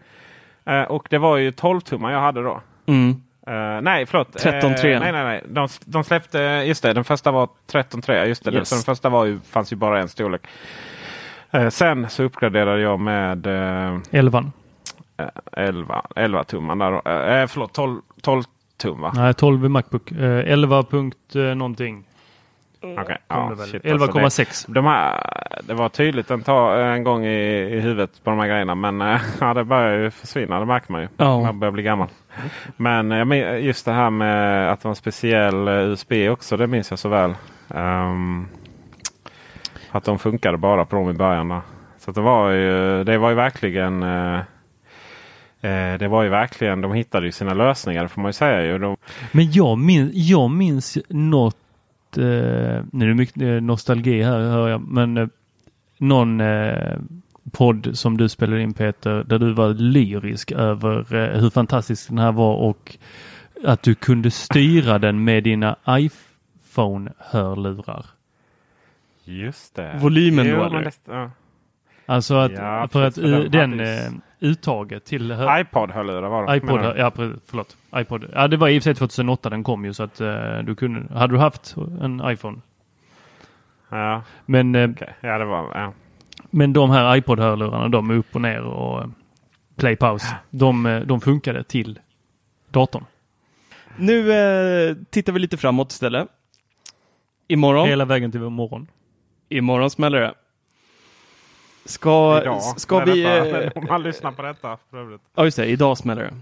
Och det var ju 12 tummar jag hade då. Mm. Nej, förlåt. 13.3. Nej. De släppte, just det, den första var 13.3. Just det, yes. Så den första fanns ju bara en storlek. Sen så uppgraderade jag med... 11. 11 tummar där. Förlåt, 12 tum, va? Nej, 12 i MacBook. 11 punkt någonting. Okay. Ja, 11,6. Alltså det var tydligt en gång i huvudet på de här grejerna. Men det börjar ju försvinna. Det märker man ju. Oh. Man börjar bli gammal. Men just det här med att det var en speciell USB också. Det minns jag så väl. Att de funkade bara på dem i början. Då. Så det var ju verkligen, de hittade ju sina lösningar, får man ju säga. Ju. Men jag minns något, nu är det mycket nostalgi här hör jag, men någon podd som du spelade in, Peter, där du var lyrisk över hur fantastisk den här var och att du kunde styra den med dina iPhone-hörlurar. Just det. Volymen då. Alltså att, ja, för att den uttaget till... iPod-hörlurar var det. iPod, förlåt. iPod. Ja, det var i och för sig 2008 den kom ju, så att du kunde... Hade du haft en iPhone? Ja, men, okay. Ja det var... Ja. Men de här iPod-hörlurarna, de är upp och ner och play-pause. De funkade till datorn. Nu tittar vi lite framåt istället. Imorgon. Hela vägen till imorgon. Imorgon smäller det. Ska vi... Om man lyssnar på detta. Ja, just det. Idag smäller det.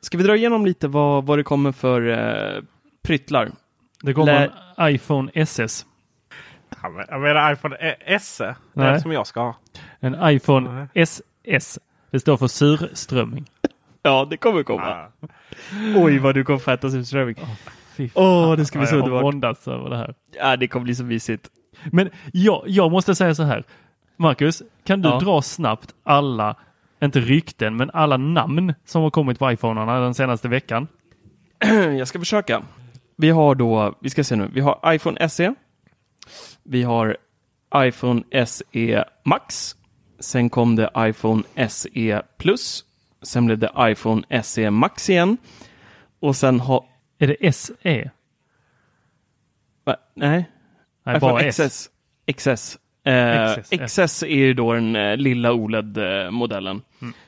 Ska vi dra igenom lite vad det kommer för pryttlar? Det kommer en iPhone SS. Jag menar iPhone Esse. Det är som jag ska ha. En iPhone SS. Det står för surströmming. Ja, det kommer komma. Oj, vad du kommer fatta surströmming. Det ska bli så underbart. Över det här. Ja, det kommer bli så mysigt. Men jag måste säga så här. Marcus, kan du dra snabbt alla, inte rykten, men alla namn som har kommit på iPhonerna den senaste veckan? Jag ska försöka. Vi har då, vi ska se nu. Vi har iPhone SE. Vi har iPhone SE Max. Sen kom det iPhone SE Plus. Sen blev det iPhone SE Max igen. Och sen har... Är det SE? Nej. Nej, bara XS. XS är ju då den lilla OLED-modellen.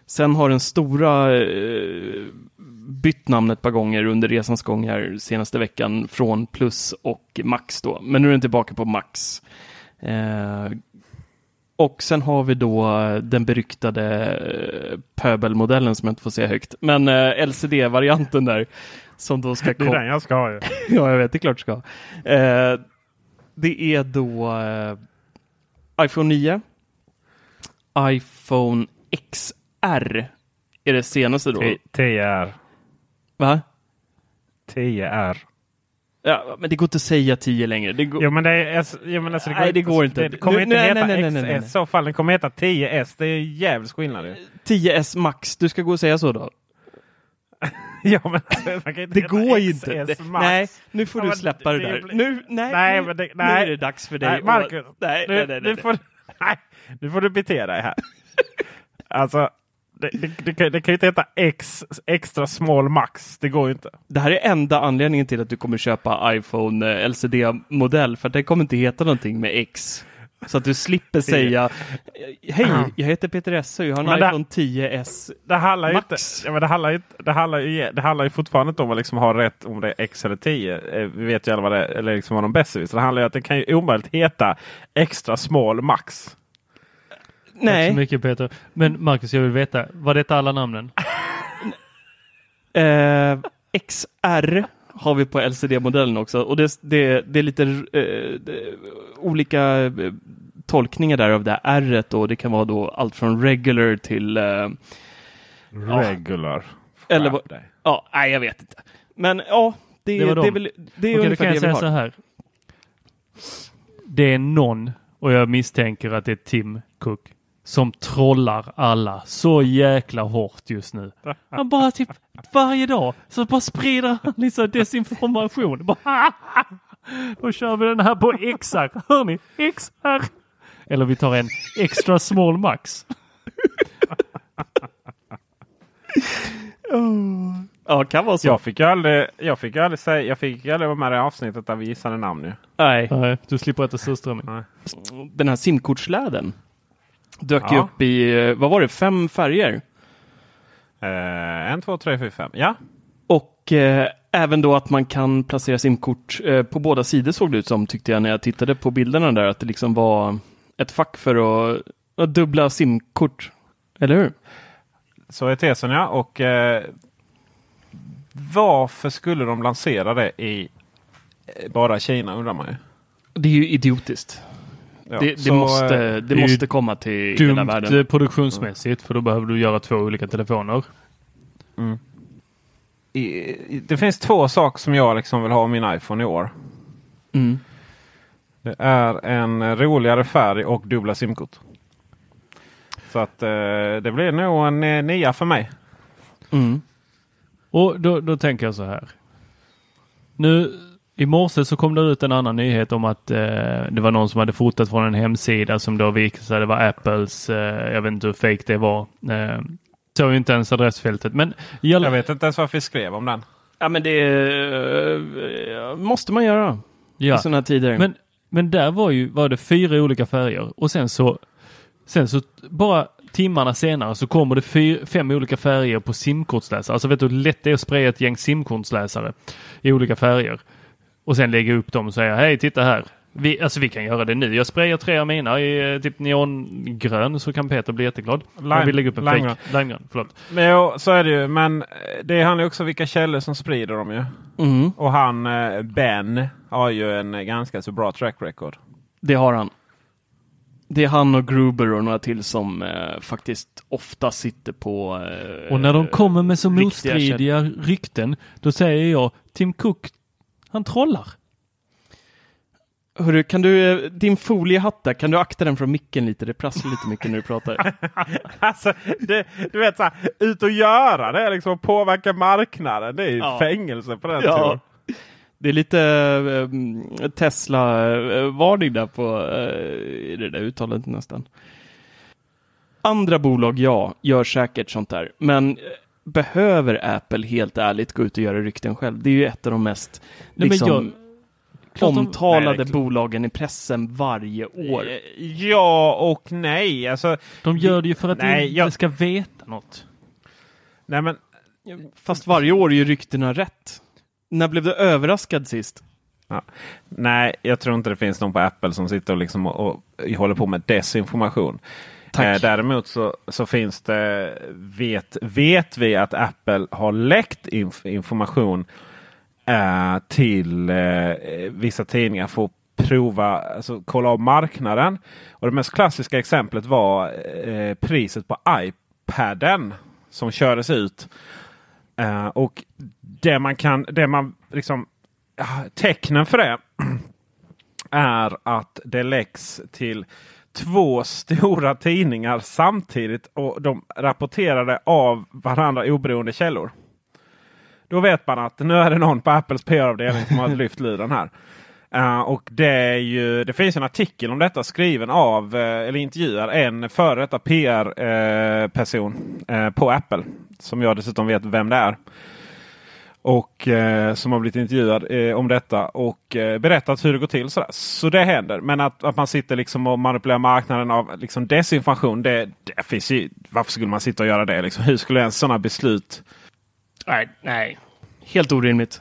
Sen har den stora bytt namn ett par gånger under resans gång här senaste veckan från Plus och Max då. Men nu är den tillbaka på Max. Och sen har vi då den beryktade Pöbel-modellen som jag inte får se högt. Men LCD-varianten där som då ska... Det är den jag ska ha ju. Ja, jag vet, det är klart ska. Det är då iPhone 9, iPhone XR är det senaste då. TR. Va? TR. Ja, men det går inte att säga 10 längre. Det går... Jo, men det är... Nej, det går inte. Det kommer inte heta XS. I så fall den kommer heta 10S. Det är jävligt skillnad. 10S Max. Du ska gå och säga så då. Ja, men det går ju inte. Nej, nu får du släppa det där. Nu är det dags för dig. Nej, Marcus. Nu får du bete dig här. Alltså, det kan ju inte heta extra small max. Det går ju inte. Det här är enda anledningen till att du kommer köpa iPhone LCD-modell. För att det kommer inte heta någonting med X. Så att du slipper säga hej, jag heter Peter Esse och jag har en iPhone 10S Max. Det handlar ju fortfarande inte om att liksom ha rätt om det är X eller 10. Vi vet ju alla vad det är, eller liksom vad de bästa visar. Det handlar ju om att det kan ju omöjligt heta extra small max. Nej. Tack så mycket, Peter. Men Marcus, jag vill veta, vad heter alla namnen? XR har vi på LCD-modellen också. Och det är lite olika tolkningar där av det här R-et. Och det kan vara då allt från regular till... regular? Ja. Eller, ja, nej, jag vet inte. Men ja, det är okej, ungefär det vi har. Så här. Det är någon, och jag misstänker att det är Tim Cook, som trollar alla så jäkla hårt just nu. Han bara typ varje dag så bara sprider han liksom desinformation. Bara, då kör vi den här på XR. Hör ni? XR. Eller vi tar en extra small max. Oh. Ja, kan vara så. Jag fick aldrig vara med i avsnittet där vi gissade namn nu. Nej, du slipper äta surströmming. Den här simkortsläden dök ju upp i, vad var det, 5 färger? 1, 2, 3, 4, 5, ja. Och även då att man kan placera simkort på båda sidor såg det ut som, tyckte jag när jag tittade på bilderna där. Att det liksom var ett fack för att dubbla simkort, eller hur? Så är tesen, ja. Och varför skulle de lansera det i bara Kina, undrar man ju. Det är ju idiotiskt. Ja, det måste komma till hela världen. Dumt produktionsmässigt, för då behöver du göra 2 olika telefoner. Mm. Det finns 2 saker som jag liksom vill ha av min iPhone i år. Mm. Det är en roligare färg och dubbla simkort. Så att det blir nog en 9 för mig. Mm. Och då tänker jag så här. Nu... I morse så kom det ut en annan nyhet om att det var någon som hade fotat från en hemsida som då visade det var Apples, jag vet inte hur fake det var. Såg ju inte ens adressfältet. Men jag vet inte ens varför jag skrev om den. Ja, men det måste man göra i sådana tider. Men där var det 4 olika färger. Och sen så bara timmarna senare så kommer det 5 olika färger på simkortsläsare. Alltså vet du hur lätt det är att spraya ett gäng simkortsläsare i olika färger? Och sen lägger upp dem och säger, hej titta här. Vi kan göra det nu. Jag sprayar 3 av mina i typ neongrön så kan Peter bli jätteglad. Jag vill lägga upp en limegrön, förlåt. Men ja, så är det ju. Men det handlar ju också om vilka källor som sprider dem ju. Mm. Och han, Ben, har ju en ganska så bra track record. Det har han. Det är han och Gruber och några till som faktiskt ofta sitter på och när de kommer med så motstridiga rykten, då säger jag, Tim Cook, han trollar. Hörru, kan du, din foliehatt där, kan du akta den från micken lite? Det prasslar lite mycket när du pratar. Alltså, du vet såhär, ut och göra det, liksom påverka marknaden. Det är ju fängelse på den tur. Det är lite Tesla-varning där på det där uttalet nästan. Andra bolag, gör säkert sånt där. Men... behöver Apple helt ärligt gå ut och göra rykten själv? Det är ju ett av de mest omtalade bolagen i pressen varje år. Ja och nej. Alltså, de gör det ju för att inte ska veta något. Nej, men, fast varje år är ju ryktena rätt. När blev du överraskad sist? Ja. Nej, jag tror inte det finns någon på Apple som sitter och, liksom och håller på med desinformation. Däremot så finns det, vet vi att Apple har läckt information till vissa tidningar för att prova, alltså kolla av marknaden. Och det mest klassiska exemplet var priset på iPaden som kördes ut. Och det man liksom, tecknen för det är att det läcks till 2 stora tidningar samtidigt och de rapporterade av varandra oberoende källor. Då vet man att nu är det någon på Apples PR-avdelning som har lyft luren här. Och det finns en artikel om detta skriven av, eller intervjuar, en före detta PR-person på Apple. Som jag dessutom vet vem det är. Och som har blivit intervjuad om detta och berättat hur det går till. Sådär. Så det händer. Men att man sitter liksom och manipulerar marknaden av liksom desinformation, det finns ju... Varför skulle man sitta och göra det? Liksom? Hur skulle ens sådana beslut... Nej, helt orimligt.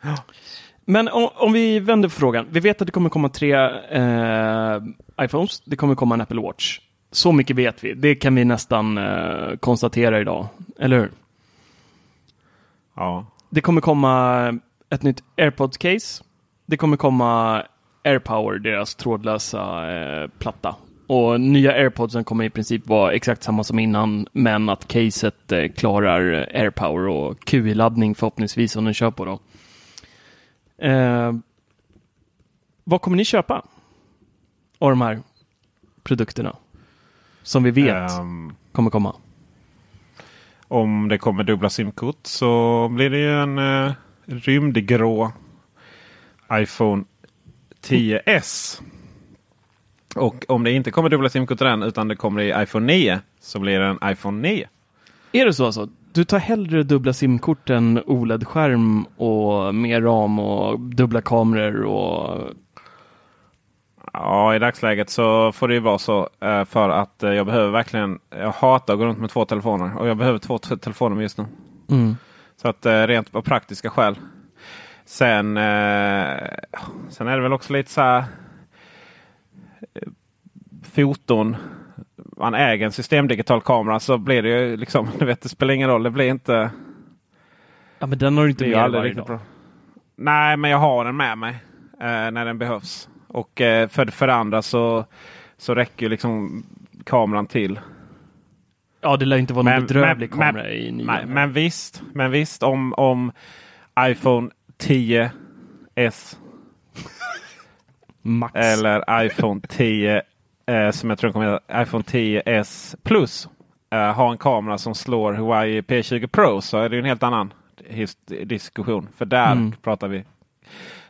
Ja. Men om vi vänder på frågan. Vi vet att det kommer komma 3 iPhones. Det kommer komma en Apple Watch. Så mycket vet vi. Det kan vi nästan konstatera idag. Eller hur? Ja. Det kommer komma ett nytt AirPods-case. Det kommer komma AirPower, deras trådlösa platta. Och nya AirPodsen kommer i princip vara exakt samma som innan, men att caset klarar AirPower och QI-laddning förhoppningsvis om den kör på då. Vad kommer ni köpa av de här produkterna som vi vet kommer komma? Om det kommer dubbla simkort så blir det ju en rymdgrå iPhone 10S. Och om det inte kommer dubbla simkort än, utan det kommer i iPhone 9, så blir det en iPhone 9. Är det så alltså? Du tar hellre dubbla simkort än OLED-skärm och mer ram och dubbla kameror och... Ja, i dagsläget så får det ju vara så, för att jag behöver verkligen... Jag hatar att gå runt med 2 telefoner och jag behöver 2 telefoner just nu. Mm. Så att rent av praktiska skäl. Sen är det väl också lite så här... foton... man äger en systemdigital kamera så blir det ju liksom, du vet, det spelar ingen roll, det blir inte... Ja, men den har du inte med varje dag. Nej, men jag har den med mig när den behövs. Och för andra så räcker ju liksom kameran till. Ja, det lär inte vara någon bedrövlig kamera i nya. Men visst, om iPhone 10S Max. Eller iPhone 10 som jag tror kommer att heta iPhone 10S Plus ha en kamera som slår Huawei P20 Pro, så är det en helt annan diskussion. För där pratar vi.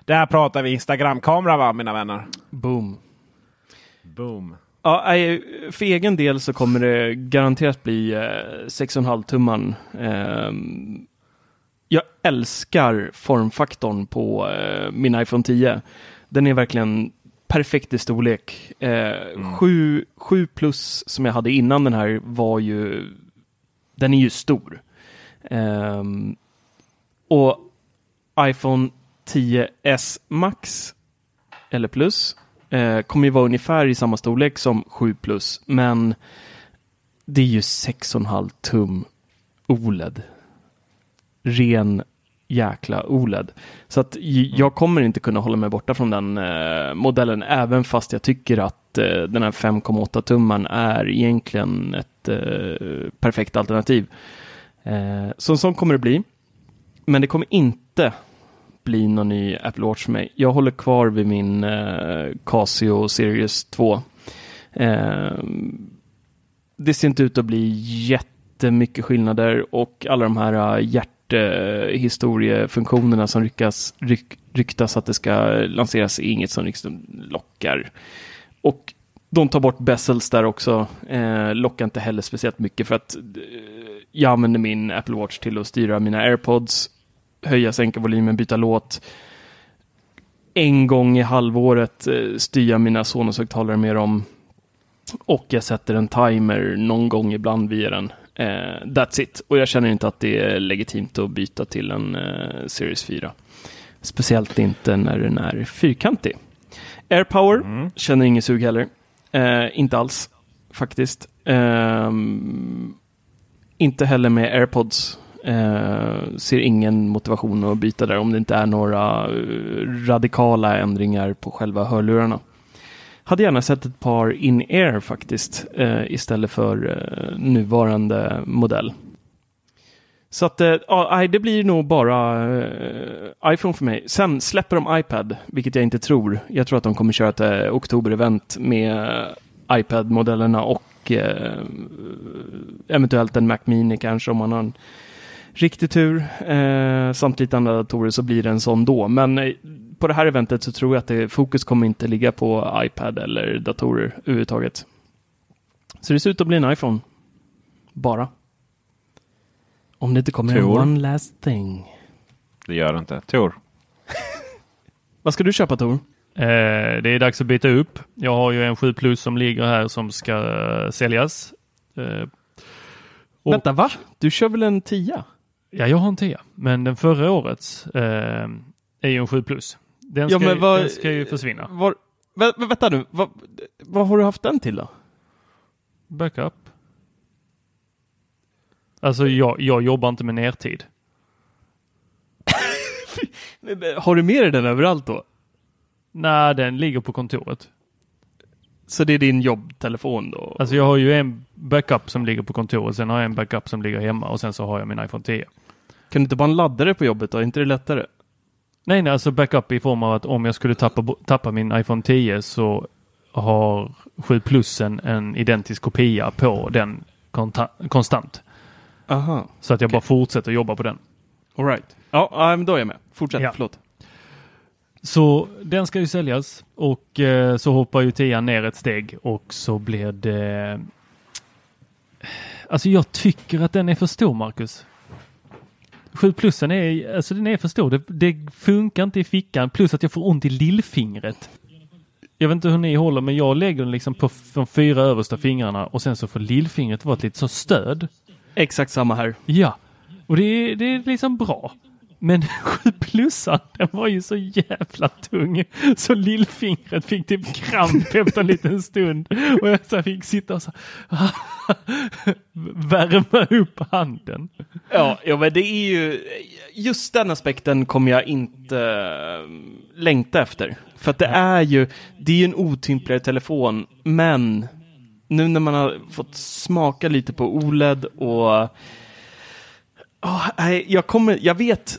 Där pratar vi Instagram-kamera, va, mina vänner? Boom. Boom. Ja, för egen del så kommer det garanterat bli 6,5 tumman. Jag älskar formfaktorn på min iPhone 10. Den är verkligen perfekt i storlek. 7 plus som jag hade innan den här var ju... Den är ju stor. Och iPhone 10S Max eller plus kommer ju vara ungefär i samma storlek som 7 plus. Men det är ju 6,5 tum OLED. Ren jäkla OLED. Så att jag kommer inte kunna hålla mig borta från den modellen, även fast jag tycker att den här 5,8 tumman är egentligen ett perfekt alternativ. Så en sån kommer det bli. Men det kommer inte bli någon ny Apple Watch för mig. Jag håller kvar vid min Casio Series 2. Det ser inte ut att bli jättemycket skillnader, och alla de här hjärthistoriefunktionerna som ryktas att det ska lanseras är inget som liksom lockar. Och de tar bort bezels där också. Lockar inte heller speciellt mycket, för att jag använder min Apple Watch till att styra mina AirPods, höja, sänka volymen, byta låt. En gång i halvåret styra mina Sonos-högtalare med dem. Och jag sätter en timer någon gång ibland via den. That's it. Och jag känner inte att det är legitimt att byta till en Series 4. Speciellt inte när den är fyrkantig. AirPower känner ingen sug heller. Inte alls, faktiskt. Inte heller med AirPods. Ser ingen motivation att byta där om det inte är några radikala ändringar på själva hörlurarna. Hade gärna sett ett par in-ear faktiskt istället för nuvarande modell. Så att det blir nog bara iPhone för mig. Sen släpper de iPad, vilket jag inte tror. Jag tror att de kommer köra ett oktober-event med iPad-modellerna och eventuellt en Mac Mini kanske om man har en riktig tur. Samt lite andra datorer, så blir det en sån då. Men på det här eventet så tror jag att fokus kommer inte ligga på iPad eller datorer överhuvudtaget. Så det ser ut att bli en iPhone. Bara. Om det inte kommer en one last thing. Det gör det inte. Tor. Vad ska du köpa, Tor? Det är dags att byta upp. Jag har ju en 7 plus som ligger här som ska säljas. Vänta, va? Du kör väl en 10? Ja, jag har en 10. Men den förra årets... är ju en 7 plus. Den ska ju försvinna. Vänta nu. Vad har du haft den till då? Backup. Alltså jag jobbar inte med nertid. Har du med dig den överallt då? Nej, den ligger på kontoret. Så det är din jobbtelefon då? Alltså jag har ju en backup som ligger på kontoret. Sen har jag en backup som ligger hemma. Och sen så har jag min iPhone 10. Kan du inte bara ladda det på jobbet då? Är inte det lättare? Nej, alltså backup i form av att om jag skulle tappa min iPhone 10 så har 7 plusen en identisk kopia på den konstant. Aha. Så att jag bara fortsätter jobba på den. All right. Ja, då är jag med. Fortsätt, ja. Förlåt. Så den ska ju säljas, och så hoppar ju 10 ner ett steg, och så blir det... Alltså jag tycker att den är för stor, Marcus. 7 plusen är, alltså den är för stor. Det funkar inte i fickan. Plus att jag får ont i lillfingret. Jag vet inte hur ni håller, men jag lägger den liksom på de 4 översta fingrarna, och sen så får lillfingret vara ett litet så stöd. Exakt samma här. Ja, och det är liksom bra. Men 7 plusan, den var ju så jävla tung. Så lillfingret fick typ kramp efter en liten stund. Och jag så fick sitta och så värma upp handen. Ja, men det är ju... Just den aspekten kommer jag inte längta efter. För att det är ju en otympligare telefon. Men nu när man har fått smaka lite på OLED och... Jag vet...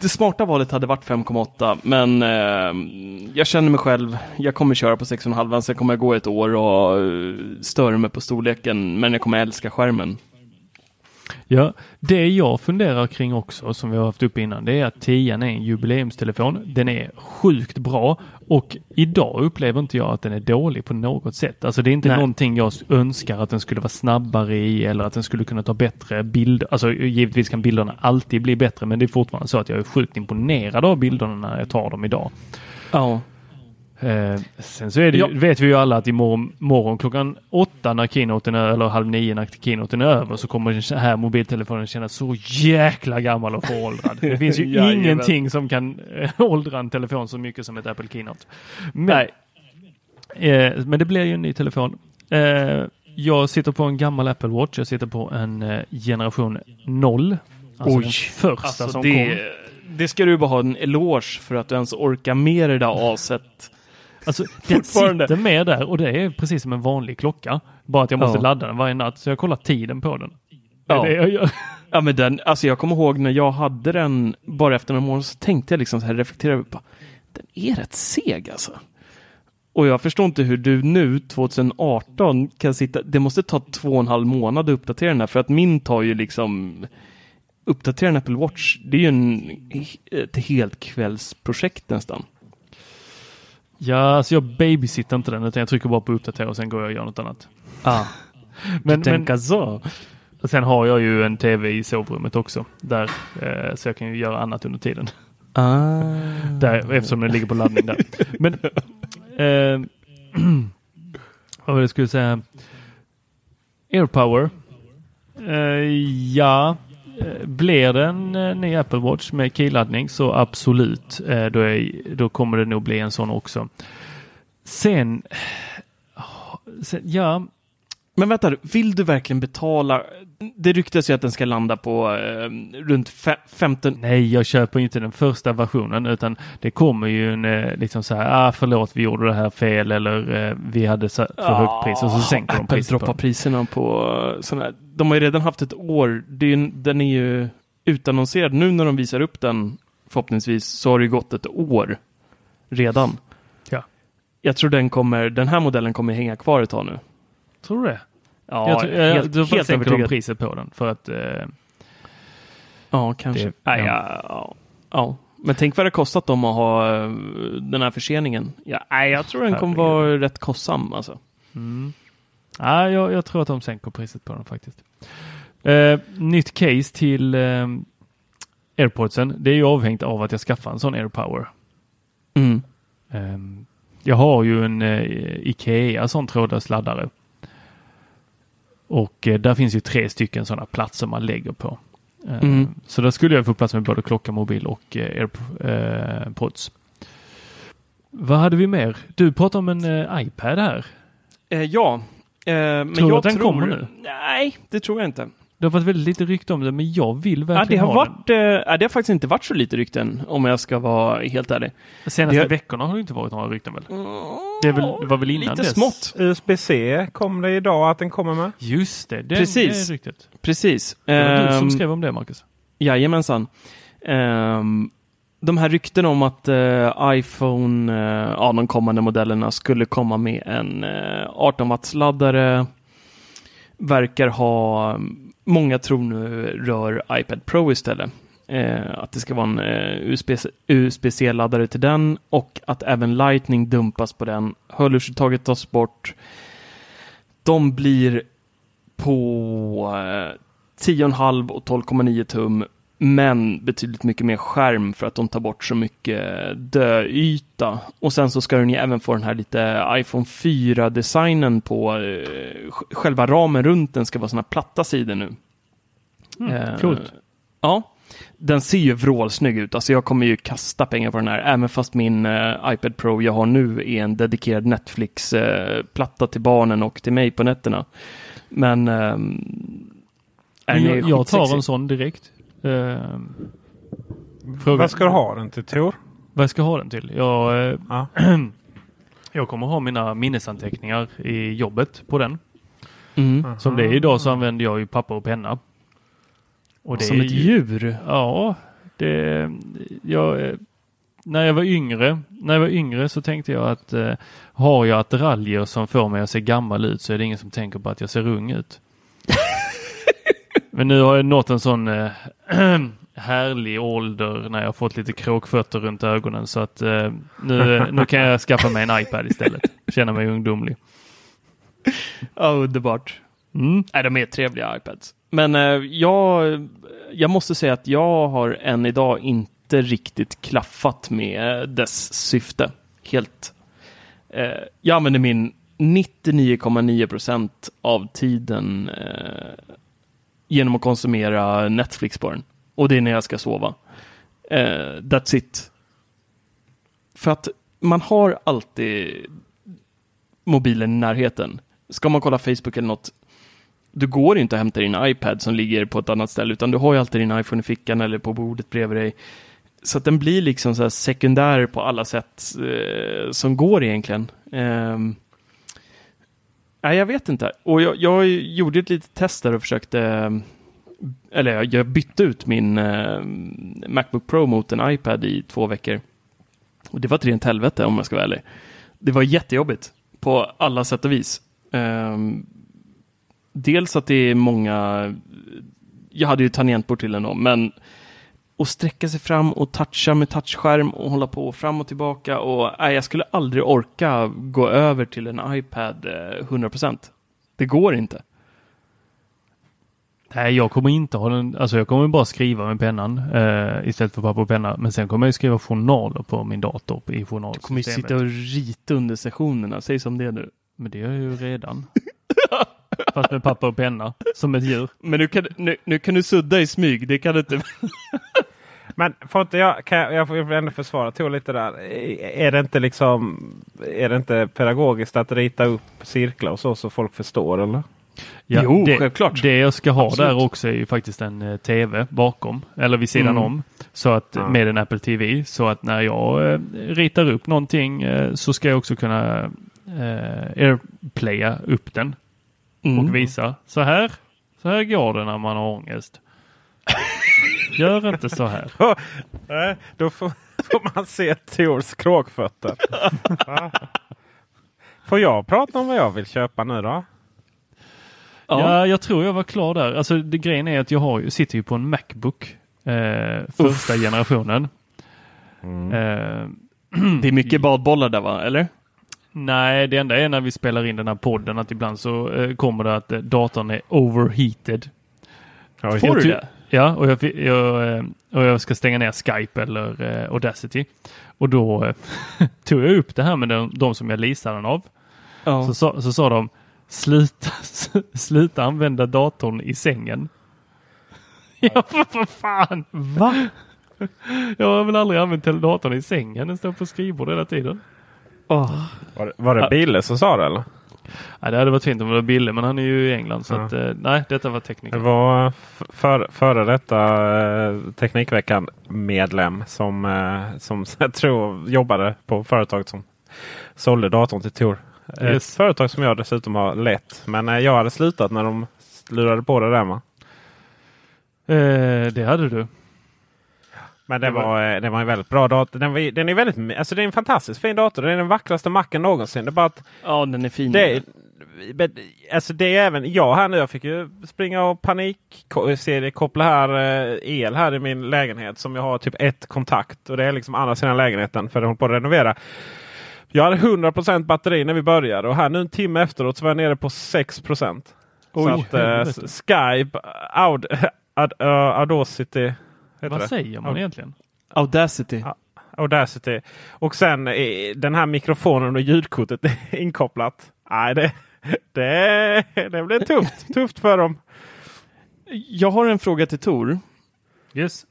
Det smarta valet hade varit 5,8, men jag känner mig själv. Jag kommer köra på 6,5, sen kommer jag gå ett år och störa mig på storleken, men jag kommer älska skärmen. Ja, det jag funderar kring också, som vi har haft upp innan, det är att 10 är en jubileumstelefon. Den är sjukt bra och idag upplever inte jag att den är dålig på något sätt. Alltså det är inte någonting jag önskar att den skulle vara snabbare i eller att den skulle kunna ta bättre bilder. Alltså givetvis kan bilderna alltid bli bättre, men det är fortfarande så att jag är sjukt imponerad av bilderna när jag tar dem idag. Ja. Sen så är det, vet vi ju alla att imorgon klockan 8 när keynoten är, eller 8:30 när keynoten är över, så kommer den här mobiltelefonen kännas så jäkla gammal och föråldrad. Det finns ju ingenting som kan åldra en telefon så mycket som ett Apple Keynote. Men det blir ju en ny telefon. Jag sitter på en gammal Apple Watch. Jag sitter på en generation 0. Alltså den första som kom. Det ska du bara ha en eloge för att du ens orkar med det där aset. Alltså, den sitter med där och det är precis som en vanlig klocka. Bara att jag måste ladda den varje natt, så jag kollar tiden på den. Ja. Det är det jag gör. Ja, men den, alltså jag kommer ihåg när jag hade den bara efter en morgon, så tänkte jag liksom så här, reflekterade på, den är rätt seg alltså. Och jag förstår inte hur du nu 2018 kan sitta, det måste ta 2,5 månader att uppdatera den här, för att min tar ju liksom, uppdatera en Apple Watch, det är ju ett helt kvällsprojekt nästan. Ja, alltså jag babysittar inte den, utan jag trycker bara på uppdatera och sen går jag och gör något annat. Men så. Och sen har jag ju en tv i sovrummet också, där, så jag kan ju göra annat under tiden. Där, eftersom den ligger på laddning där. Men vad var det jag skulle säga? AirPower. Blir det en ny Apple Watch med keyladdning, så absolut. Då kommer det nog bli en sån också. Sen. Men vänta, vill du verkligen betala? Det ryktas ju att den ska landa på runt 15. Nej, jag köper inte den första versionen, utan det kommer ju en liksom så här, förlåt, vi gjorde det här fel, eller vi hade för högt pris, och så sänker de priset. Apple droppar priserna på sådana här. De har ju redan haft ett år. Den är ju utannonserad. Nu när de visar upp den, förhoppningsvis, så har det ju gått ett år redan. Ja. Jag tror den här modellen kommer hänga kvar ett tag nu. Tror du det? Ja, jag sänker de priset på den för att... kanske. Men tänk vad det kostat dem att ha den här förseningen. Jag tror den kommer vara rätt kostsam. Alltså. Jag tror att de sänker priset på den faktiskt. Nytt case till AirPodsen. Det är ju avhängt av att jag skaffar en sån AirPower. Jag har ju en Ikea sån trådlös laddare. Och där finns ju 3 stycken sådana platser man lägger på. Så där skulle jag få plats med både klocka, mobil och AirPods. Vad hade vi mer? Du pratade om en iPad här. Men tror jag att den kommer nu? Nej, det tror jag inte. Det har varit väldigt lite rykte om det, men jag vill verkligen det har faktiskt inte varit så lite rykten, om jag ska vara helt ärlig. De senaste veckorna har det inte varit några rykten väl? Det var väl innan lite dess. Smått. USB-C kom det idag att den kommer med. Just det, det är ryktet. Precis. Det var du som skrev om det, Marcus. Jajamensan. De här rykten om att iPhone, de kommande modellerna skulle komma med en 18-watts-laddare, verkar ha... Många tror nu rör iPad Pro istället. Att det ska vara en USB-C-laddare till den, och att även Lightning dumpas på den. Hörlursuttaget tas bort. De blir på 10,5 och 12,9 tum, men betydligt mycket mer skärm för att de tar bort så mycket döyta. Och sen så ska den ju även få den här lite iPhone 4-designen på själva ramen runt den, ska vara såna platta sidor nu. Coolt. Ja, den ser ju vrålsnygg ut. Alltså jag kommer ju kasta pengar på den här, även fast min iPad Pro jag har nu är en dedikerad Netflix-platta till barnen och till mig på nätterna. Men jag tar en sån direkt. Vad ska du ha den till, Tor? Vad ska jag ha den till? Jag kommer ha mina minnesanteckningar i jobbet på den. Som det är idag så använder jag ju papper och penna. Och det som är ett djur? Ja, När jag var yngre så tänkte jag att har jag attiraljer som får mig att se gammal ut så är det ingen som tänker på att jag ser ung ut. Men nu har jag nått en sån härlig ålder när jag har fått lite kråkfötter runt ögonen, så att nu kan jag skaffa mig en iPad istället. Känna mig ungdomlig. Ja, underbart. Mm. Nej, de är trevliga iPads. Men jag måste säga att jag har än idag inte riktigt klaffat med dess syfte. Helt. Jag använder min 99,9% av tiden genom att konsumera Netflix på den. Och det är när jag ska sova. That's it. För att man har alltid mobilen i närheten. Ska man kolla Facebook eller något, du går inte och hämtar din iPad som ligger på ett annat ställe, utan du har ju alltid din iPhone i fickan eller på bordet bredvid dig. Så att den blir liksom så här sekundär på alla sätt som går egentligen. Nej, jag vet inte. Och jag gjorde ett litet test där och försökte... Eller jag bytte ut min MacBook Pro mot en iPad i 2 veckor. Och det var ett rent helvete om jag ska vara ärlig. Det var jättejobbigt på alla sätt och vis. Dels att det är många... Jag hade ju tangentbord till den då, men att sträcka sig fram och toucha med touchskärm och hålla på fram och tillbaka. Och nej, jag skulle aldrig orka gå över till en iPad 100%. Det går inte. Nej, jag kommer inte ha den. Alltså jag kommer bara skriva med pennan istället för papper och penna. Men sen kommer jag skriva journaler på min dator i journalsystemet. Du kommer ju sitta och rita under sessionerna. Säg som det nu. Men det gör jag ju redan. Fast med papper och penna. Som ett djur. Men nu kan du sudda i smyg. Det kan du inte. Men får inte jag får ändå försvara till lite där. Är det inte pedagogiskt att rita upp cirklar och så folk förstår, eller? Ja, jo, självklart. Det jag ska ha absolut där också är ju faktiskt en tv bakom, eller vid sidan om, så att med en Apple TV, så att när jag ritar upp någonting så ska jag också kunna airplaya upp den och visa, så här går det när man har ångest. Gör inte så här. Nej, då får man se Theors kråkfötter. Får jag prata om vad jag vill köpa nu då? Ja, jag tror jag var klar där. Alltså det grejen är att jag sitter ju på en MacBook första generationen. Mm. Det är mycket badbollar där, va? Eller? Nej, det enda är när vi spelar in den här podden att ibland så kommer det att datorn är overheated. Ja, får du det? Ja, och jag ska stänga ner Skype eller Audacity. Och då tog jag upp det här med de som jag leasade den av. Ja. Så sa de: Sluta använda datorn i sängen. Ja, för fan. Va? Jag har väl aldrig använt datorn i sängen. Den står på skrivbordet hela tiden. Oh. Var det Bille som sa det, eller? Nej, det hade varit fint om det var Bille, men han är ju i England. Så att, nej, detta var tekniker. Det var före detta Teknikveckan medlem som jag tror jobbade på företaget som sålde datorn till Tor. Ett företag som jag dessutom har lett. Men jag hade slutat när de lurade på det där, va? Det hade du. Men det var en väldigt bra dator. Den är väldigt, alltså det är en fantastiskt fin dator. Den är den vackraste macken någonsin. Det är bara att den är fin. Alltså det är även jag här nu. Jag fick ju springa och koppla här el här i min lägenhet som jag har typ 1 kontakt. Och det är liksom andra sidan lägenheten, för de håller på att renovera. Jag hade 100% batteri när vi började. Och här nu en timme efteråt så var jag nere på 6%. Oj, så att Skype, Audacity. Vad säger man egentligen? Audacity. Audacity. Och sen den här mikrofonen och ljudkortet är inkopplat. Nej, det blev tufft för dem. Jag har en fråga till Tor. Yes.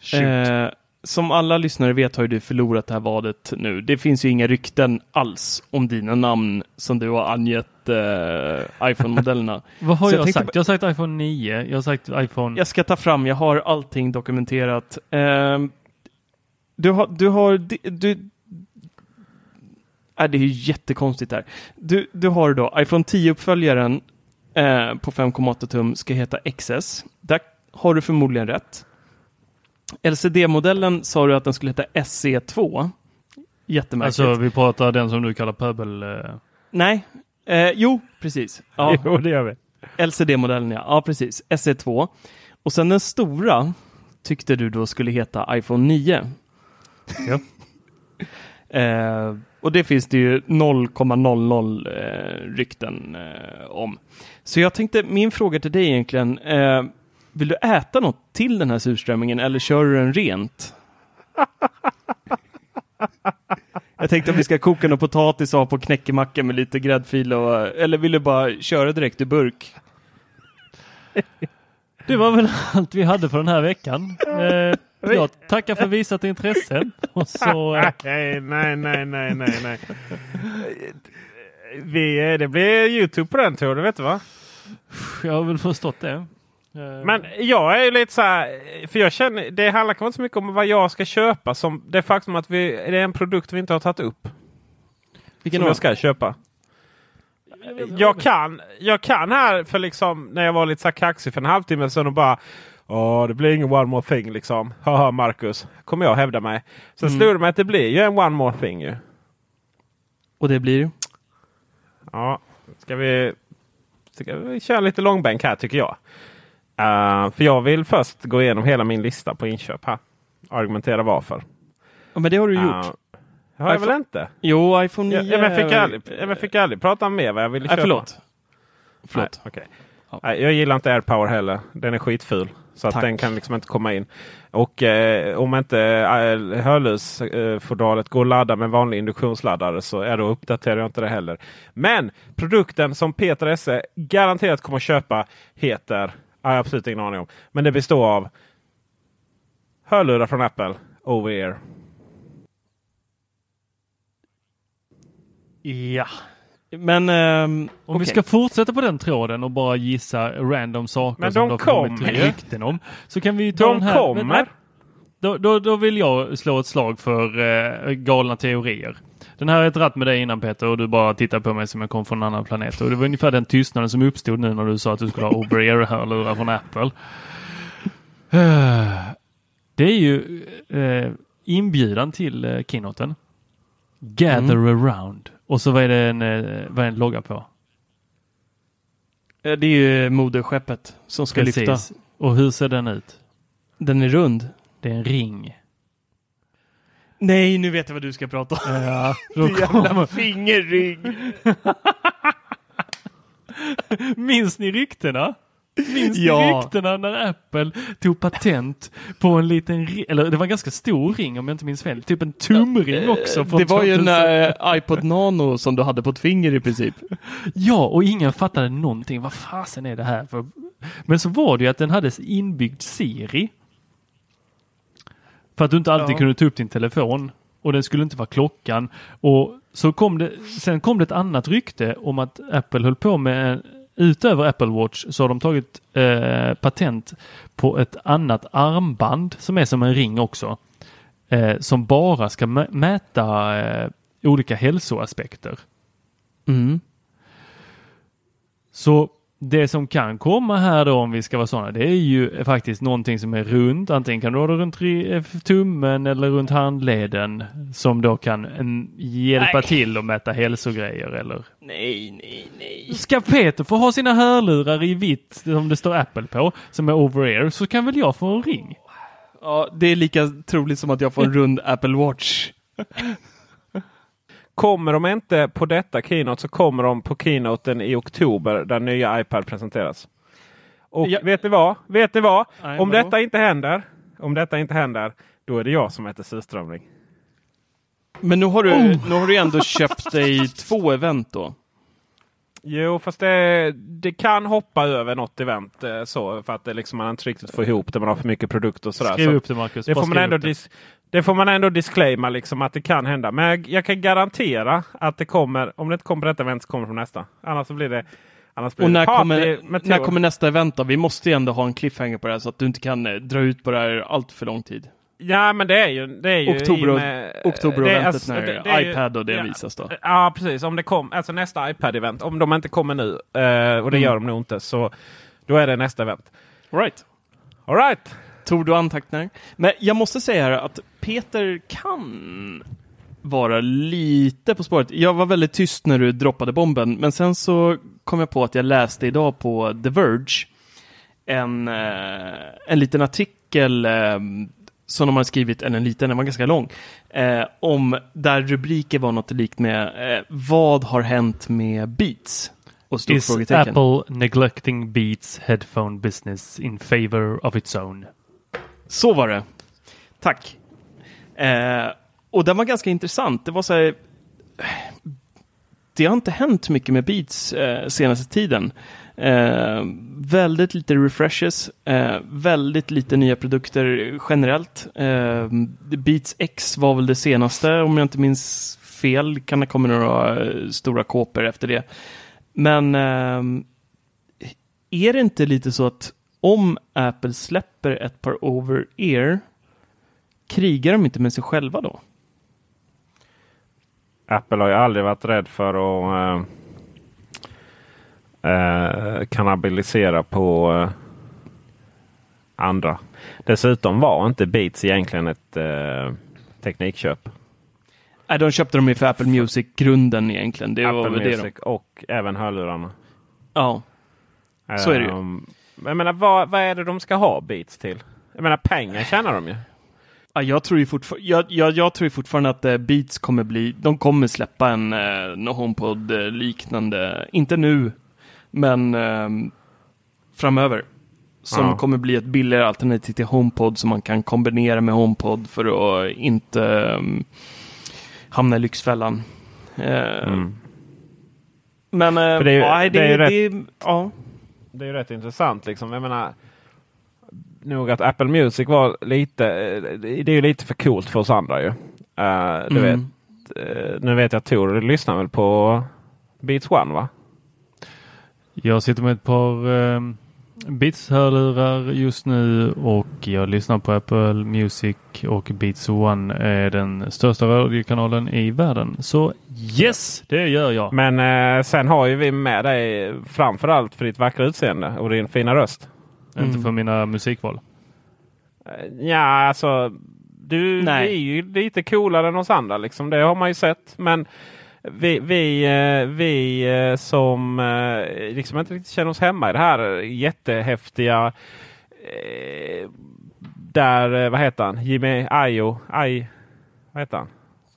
Shoot. Som alla lyssnare vet har ju du förlorat det här vadet nu. Det finns ju inga rykten alls om dina namn som du har angett iPhone-modellerna. Vad har jag sagt? Jag har sagt iPhone 9. Jag har sagt iPhone... Jag ska ta fram. Jag har allting dokumenterat. Det är ju jättekonstigt här. Du har då iPhone 10-uppföljaren på 5,8 tum ska heta XS. Där har du förmodligen rätt. LCD-modellen sa du att den skulle heta SE2. Jättemärkligt. Alltså vi pratar den som du kallar Pebble. Nej. Jo, precis. Ja. Jo, det gör vi. LCD-modellen, ja. Ja, precis. SE2. Och sen den stora tyckte du då skulle heta iPhone 9. Ja. Och det finns det ju 0,00 rykten om. Så jag tänkte, min fråga till dig egentligen. Vill du äta något till den här surströmmingen eller kör du den rent? Jag tänkte om vi ska koka någon potatis av på knäckemacka med lite gräddfil. Eller vill du bara köra direkt i burk? Det var väl allt vi hade för den här veckan. Jag tackar för visat intresse. Och så... Nej. Det blir YouTube på den turen, vet du va? Jag har väl förstått det. Men jag är ju lite så här, för jag känner, det handlar kanske inte så mycket om vad jag ska köpa som det faktum att det är en produkt vi inte har tagit upp. Vilken som jag ska köpa. Jag kan här för liksom när jag var lite så här kaxig för en halvtimme sedan och bara det blir ingen one more thing liksom. Haha Marcus, kommer jag hävda mig. Sen slog det mig att det blir ju en one more thing ju. Och det blir ju. Ja, ska vi köra lite långbänk här tycker jag. För jag vill först gå igenom hela min lista på inköp här. Argumentera varför. Ja, men det har du gjort. Har jag väl inte? Jo, iPhone 9. Jag fick aldrig prata om mer vad jag ville köpa. Förlåt. Nej, okay. Ja. Nej, jag gillar inte AirPower heller. Den är skitful. Så att den kan liksom inte komma in. Och om inte hörlursfodralet går att ladda med vanlig induktionsladdare så är då uppdaterar jag inte det heller. Men produkten som Peter Esse garanterat kommer att köpa heter... Jag har absolut ingen aning om. Men det består av hörlurar från Apple over ear. Ja. Men om vi ska fortsätta på den tråden och bara gissa random saker men som de kommer om. Så kan vi ta de den här. Men, då vill jag slå ett slag för galna teorier. Den här har jag dratt med dig innan Peter och du bara tittar på mig som jag kom från en annan planet. Och det var ungefär den tystnaden som uppstod nu när du sa att du skulle ha over-ear-hörlurar från Apple. Det är ju inbjudan till keynoten. Gather around. Och så vad är det en logga på? Det är ju moderskeppet som ska lyfta. Och hur ser den ut? Den är rund. Det är en ring. Nej, nu vet jag vad du ska prata om. Ja, då jävla fingerring. Minns ni ryktena? Ryktena när Apple tog patent på en liten eller det var en ganska stor ring om jag inte minns fel. Typ en tumring också. Det var ju en iPod Nano som du hade på ett finger i princip. Ja, och ingen fattade någonting. Vad fasen är det här för? Men så var det ju att den hade inbyggd Siri. För att du inte alltid kunde ta upp din telefon. Och den skulle inte vara klockan. Och så kom det ett annat rykte om att Apple höll på med... Utöver Apple Watch så har de tagit patent på ett annat armband. Som är som en ring också. Som bara ska mäta olika hälsoaspekter. Mm. Så... Det som kan komma här då om vi ska vara sådana, det är ju faktiskt någonting som är runt. Antingen kan du ha det runt tummen eller runt handleden som då kan hjälpa till att mäta hälsogrejer eller... Nej. Ska Peter få ha sina hörlurar i vitt som det står Apple på, som är over ear, så kan väl jag få en ring? Ja, det är lika troligt som att jag får en rund Apple Watch. Kommer de inte på detta keynote så kommer de på keynoten i oktober där nya iPad presenteras. Och vet ni vad? Om detta inte händer då är det jag som heter surströmming. Men nu har du ändå köpt dig 2 event då. Jo, fast det kan hoppa över något event så för att det liksom man inte riktigt får ihop det, man har för mycket produkter och sådär. Skriv upp det Marcus. Det får man ändå disclaima liksom att det kan hända. Men jag kan garantera att det kommer, om det inte kommer på detta event så kommer det från nästa. Annars så blir det... När kommer nästa event då? Vi måste ju ändå ha en cliffhanger på det här så att du inte kan dra ut på det här allt för lång tid. Ja, men det är ju oktober-eventet när iPad och det visas då. Ja, precis. Om det kom, alltså nästa iPad-event, om de inte kommer nu, och det gör de nog inte, så då är det nästa event. All right. Tog du anteckningar? Men jag måste säga här att Peter kan vara lite på spåret. Jag var väldigt tyst när du droppade bomben, men sen så kom jag på att jag läste idag på The Verge en liten artikel som de har skrivit, eller en liten, den var ganska lång, om där rubriken var något likt med vad har hänt med Beats? Och stort Is frågetecken. Apple neglecting Beats headphone business in favor of its own? Så var det. Tack. Och den var ganska intressant. Det var så här, det har inte hänt mycket med Beats senaste tiden. Väldigt lite refreshes, väldigt lite nya produkter generellt. Beats X var väl det senaste, om jag inte minns fel. Kan det komma några stora kåpor efter det. Men är det inte lite så att om Apple släpper ett par over-ear, krigar de inte med sig själva då? Apple har ju aldrig varit rädd för att kannibalisera på andra. Dessutom var inte Beats egentligen ett teknikköp. Nej, de köpte dem ju för Apple Music-grunden egentligen. Det Apple var väl Music det och även hörlurarna. Ja, så är det ju. Jag menar, vad är det de ska ha Beats till? Jag menar, pengar tjänar de ju. Ja, jag tror fortfarande att Beats kommer bli... De kommer släppa en HomePod-liknande... Inte nu, men framöver. Som kommer bli ett billigare alternativ till HomePod som man kan kombinera med HomePod för att inte... hamna i lyxfällan. Men det är ju rätt intressant liksom. Jag menar nog att Apple Music var lite, det är ju lite för coolt för oss andra ju. Nu vet jag Tor, du lyssnar väl på Beats One, va? Jag sitter med ett par Beats-hörlurar just nu och jag lyssnar på Apple Music, och Beats One är den största radiokanalen i världen. Så yes, det gör jag. Men sen har ju vi med dig framförallt för ditt vackra utseende och din fina röst. Inte för mina musikval. Ja, alltså du är ju lite coolare än oss andra liksom. Det har man ju sett, men vi som liksom inte riktigt känner oss hemma i det här jättehäftiga där, vad heter han? Jimmy Io. Vad heter han?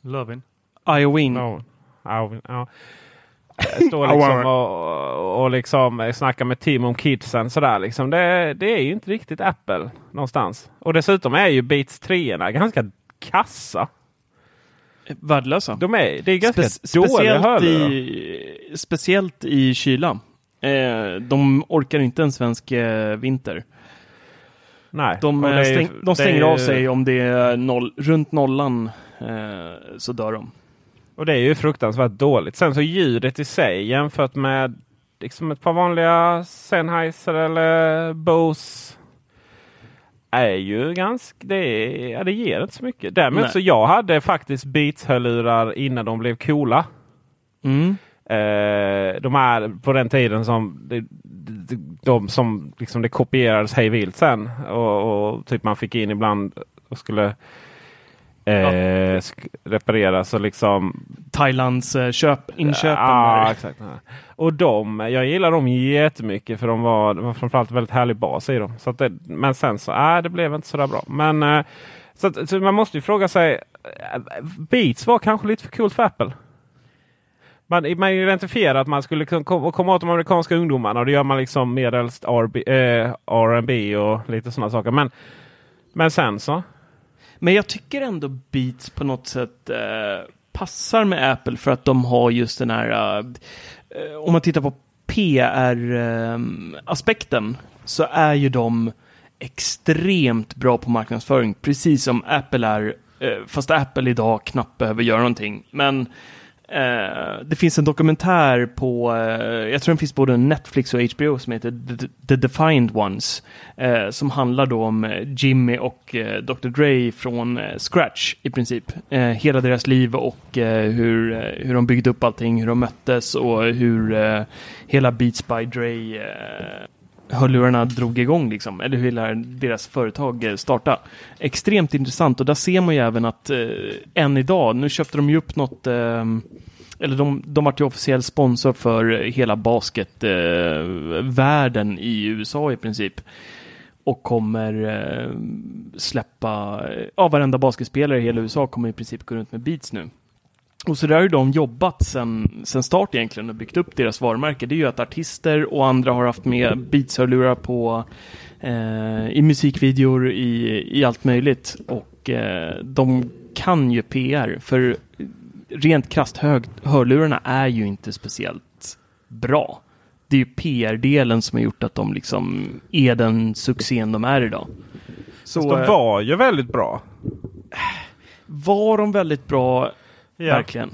Lovin. Iowin. Ja. Står liksom och liksom snackar med Tim om kidsen sådär liksom. Det är ju inte riktigt Apple någonstans. Och dessutom är ju Beats 3:orna ganska kassa. Värdelösa. Det är ganska dåliga hörlurar. Speciellt i kyla. De orkar inte en svensk vinter. Nej. De stänger av sig om det är runt nollan, så dör de. Och det är ju fruktansvärt dåligt. Sen så ljudet i sig jämfört med liksom ett par vanliga Sennheiser eller Bose är ju ganska... Det ger inte så mycket. Däremot så jag hade faktiskt Beats-hörlurar innan de blev coola. De här på den tiden som... De som liksom det kopierades hej vilt sen. Och typ man fick in ibland och skulle... reparera så liksom Thailands inköpen. Ja, exakt. Och jag gillar dem jättemycket för de var framförallt väldigt härlig bas i dem. Så att men sen så det blev inte så där bra. Men så man måste ju fråga sig, Beats var kanske lite för coolt för Apple. Man identifierar att man skulle komma åt de amerikanska ungdomarna, och det gör man liksom medelst R&B och lite sådana saker. Men sen så... Men jag tycker ändå Beats på något sätt passar med Apple för att de har just den här... om man tittar på PR-aspekten så är ju de extremt bra på marknadsföring. Precis som Apple är, fast Apple idag knappt behöver göra någonting. Men det finns en dokumentär på... jag tror den finns både Netflix och HBO som heter The Defined Ones, som handlar då om Jimmy och Dr. Dre från scratch i princip. Hela deras liv och hur de byggde upp allting, hur de möttes och hur hela Beats by Dre hörlurarna drog igång liksom, eller hur deras företag starta. Extremt intressant, och där ser man ju även att än idag, nu köpte de ju upp något, eller de var ju officiell sponsor för hela basketvärlden i USA i princip, och kommer släppa, ja, varenda basketspelare i hela USA kommer i princip gå runt med Beats nu. Och så där har ju de jobbat sen start egentligen och byggt upp deras varumärke. Det är ju att artister och andra har haft med Beats-hörlurar på i musikvideor, i allt möjligt. Och de kan ju PR, för rent krasst hörlurarna är ju inte speciellt bra. Det är ju PR-delen som har gjort att de liksom är den succén de är idag. Så de var ju väldigt bra. Var de väldigt bra? Ja. Verkligen.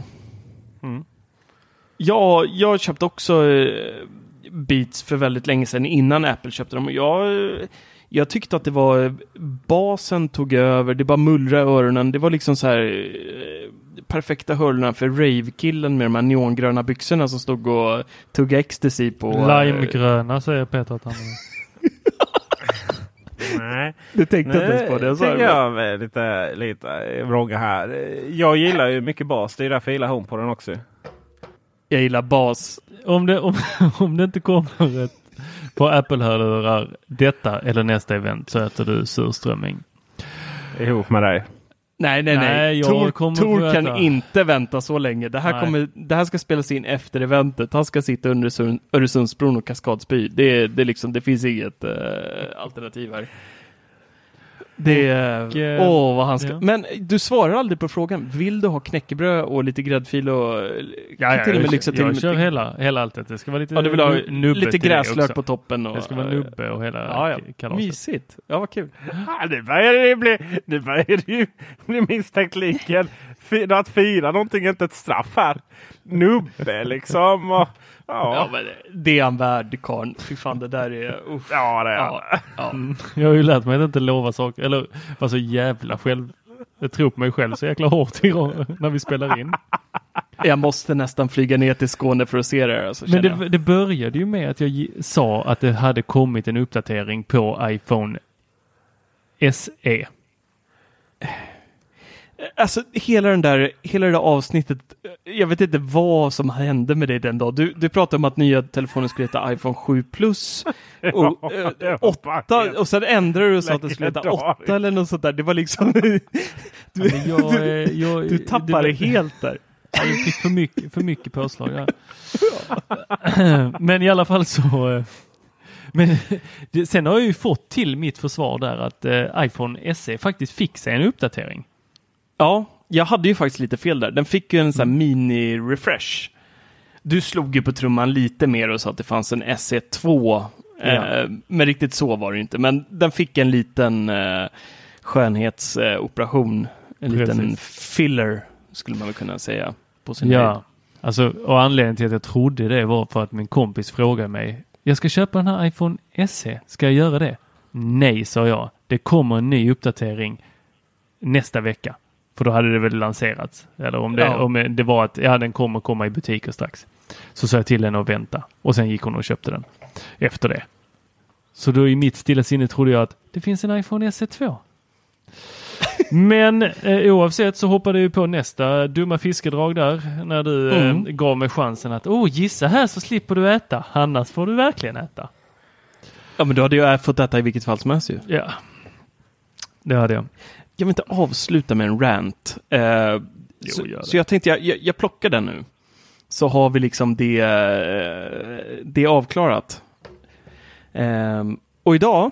Mm. Ja, jag köpte också Beats för väldigt länge sedan innan Apple köpte dem. Jag tyckte att det var, basen tog över, det bara mullrade öronen. Det var liksom så här perfekta hörlurarna för rave-killen med de här neongröna byxorna som stod och tog ecstasy på. Limegröna säger Peter att han är. Nej, du tänkte inte ens på det. Så jag med lite vrånga här. Jag gillar ju mycket bas. Det är därför jag gillar HomePoden också. Jag gillar bas. Om det inte kommer ett på Apple-hörlurar detta eller nästa event, så äter du surströmming. Ihop med dig. Nej. Tor kan inte vänta så länge. Det här ska spelas in efter eventet. Han ska sitta under Öresundsbron och kaskadspy. Det finns inget alternativ här. Vad han ska. Ja. Men du svarar aldrig på frågan. Vill du ha knäckebröd och lite gräddfil och jag kör hela allt. Det ska vara lite, ja, du vill ha lite gräslök på toppen och det ska vara nubbe och hela kalaset. Mysigt. Ja, vad kul. Nu börjar det bli misstänkt liken att fira någonting, inte ett straff här. Nubbe liksom och ja, men det är en värd, karn. Fy fan, det där är... Uff. Ja, det är jag har ju lärt mig att inte lova saker. Eller, var så jävla själv... Jag tror på mig själv så jäkla hårt när vi spelar in. Jag måste nästan flyga ner till Skåne för att se det här. Alltså, men det började ju med att jag sa att det hade kommit en uppdatering på iPhone SE. Alltså hela det där avsnittet, jag vet inte vad som hände med dig den dag. Du pratade om att nya telefonen skulle heta iPhone 7 Plus och 8, och sen ändrade du så att det skulle heta 8 eller något sånt där. Det var liksom du tappade det helt där. Jag fick för mycket påslag. Ja. Men i alla fall så... Men sen har jag ju fått till mitt försvar där att iPhone SE faktiskt fick sig en uppdatering. Ja, jag hade ju faktiskt lite fel där. Den fick ju en sån här mini-refresh. Du slog ju på trumman lite mer och sa att det fanns en SE2. Ja. Men riktigt så var det inte. Men den fick en liten skönhetsoperation. Liten filler, skulle man väl kunna säga. På sin höjd. Alltså, och anledningen till att jag trodde det var för att min kompis frågade mig: jag ska köpa den här iPhone SE. Ska jag göra det? Nej, sa jag. Det kommer en ny uppdatering nästa vecka. För då hade det väl lanserats. Eller om det var att den kommer komma i butiker strax. Så sa jag till henne att vänta. Och sen gick hon och köpte den efter det. Så då i mitt stilla sinne trodde jag att det finns en iPhone SE2. Men oavsett så hoppade jag på nästa dumma fiskedrag där. När du gav mig chansen att gissa här så slipper du äta. Annars får du verkligen äta. Ja, men då hade jag fått äta i vilket fall som helst ju. Ja, det hade jag. Jag vill inte avsluta med en rant. Så jag tänkte, jag plockar den nu. Så har vi liksom det avklarat. Och idag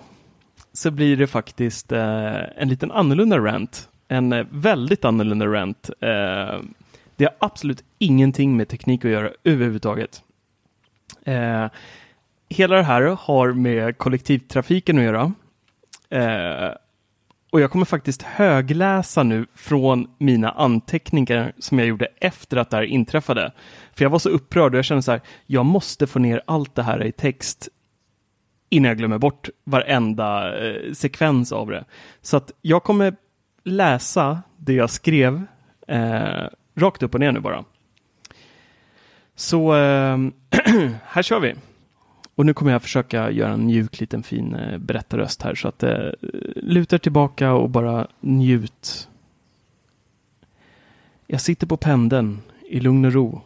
så blir det faktiskt en liten annorlunda rant. En väldigt annorlunda rant. Det har absolut ingenting med teknik att göra överhuvudtaget. Hela det här har med kollektivtrafiken att göra. Och jag kommer faktiskt högläsa nu från mina anteckningar som jag gjorde efter att det här inträffade. För jag var så upprörd och jag kände så här: jag måste få ner allt det här i text innan jag glömmer bort varenda sekvens av det. Så att jag kommer läsa det jag skrev rakt upp och ner nu bara. Så här kör vi. Och nu kommer jag försöka göra en mjuk liten fin berättarröst här. Så att luta er tillbaka och bara njut. Jag sitter på pendeln i lugn och ro.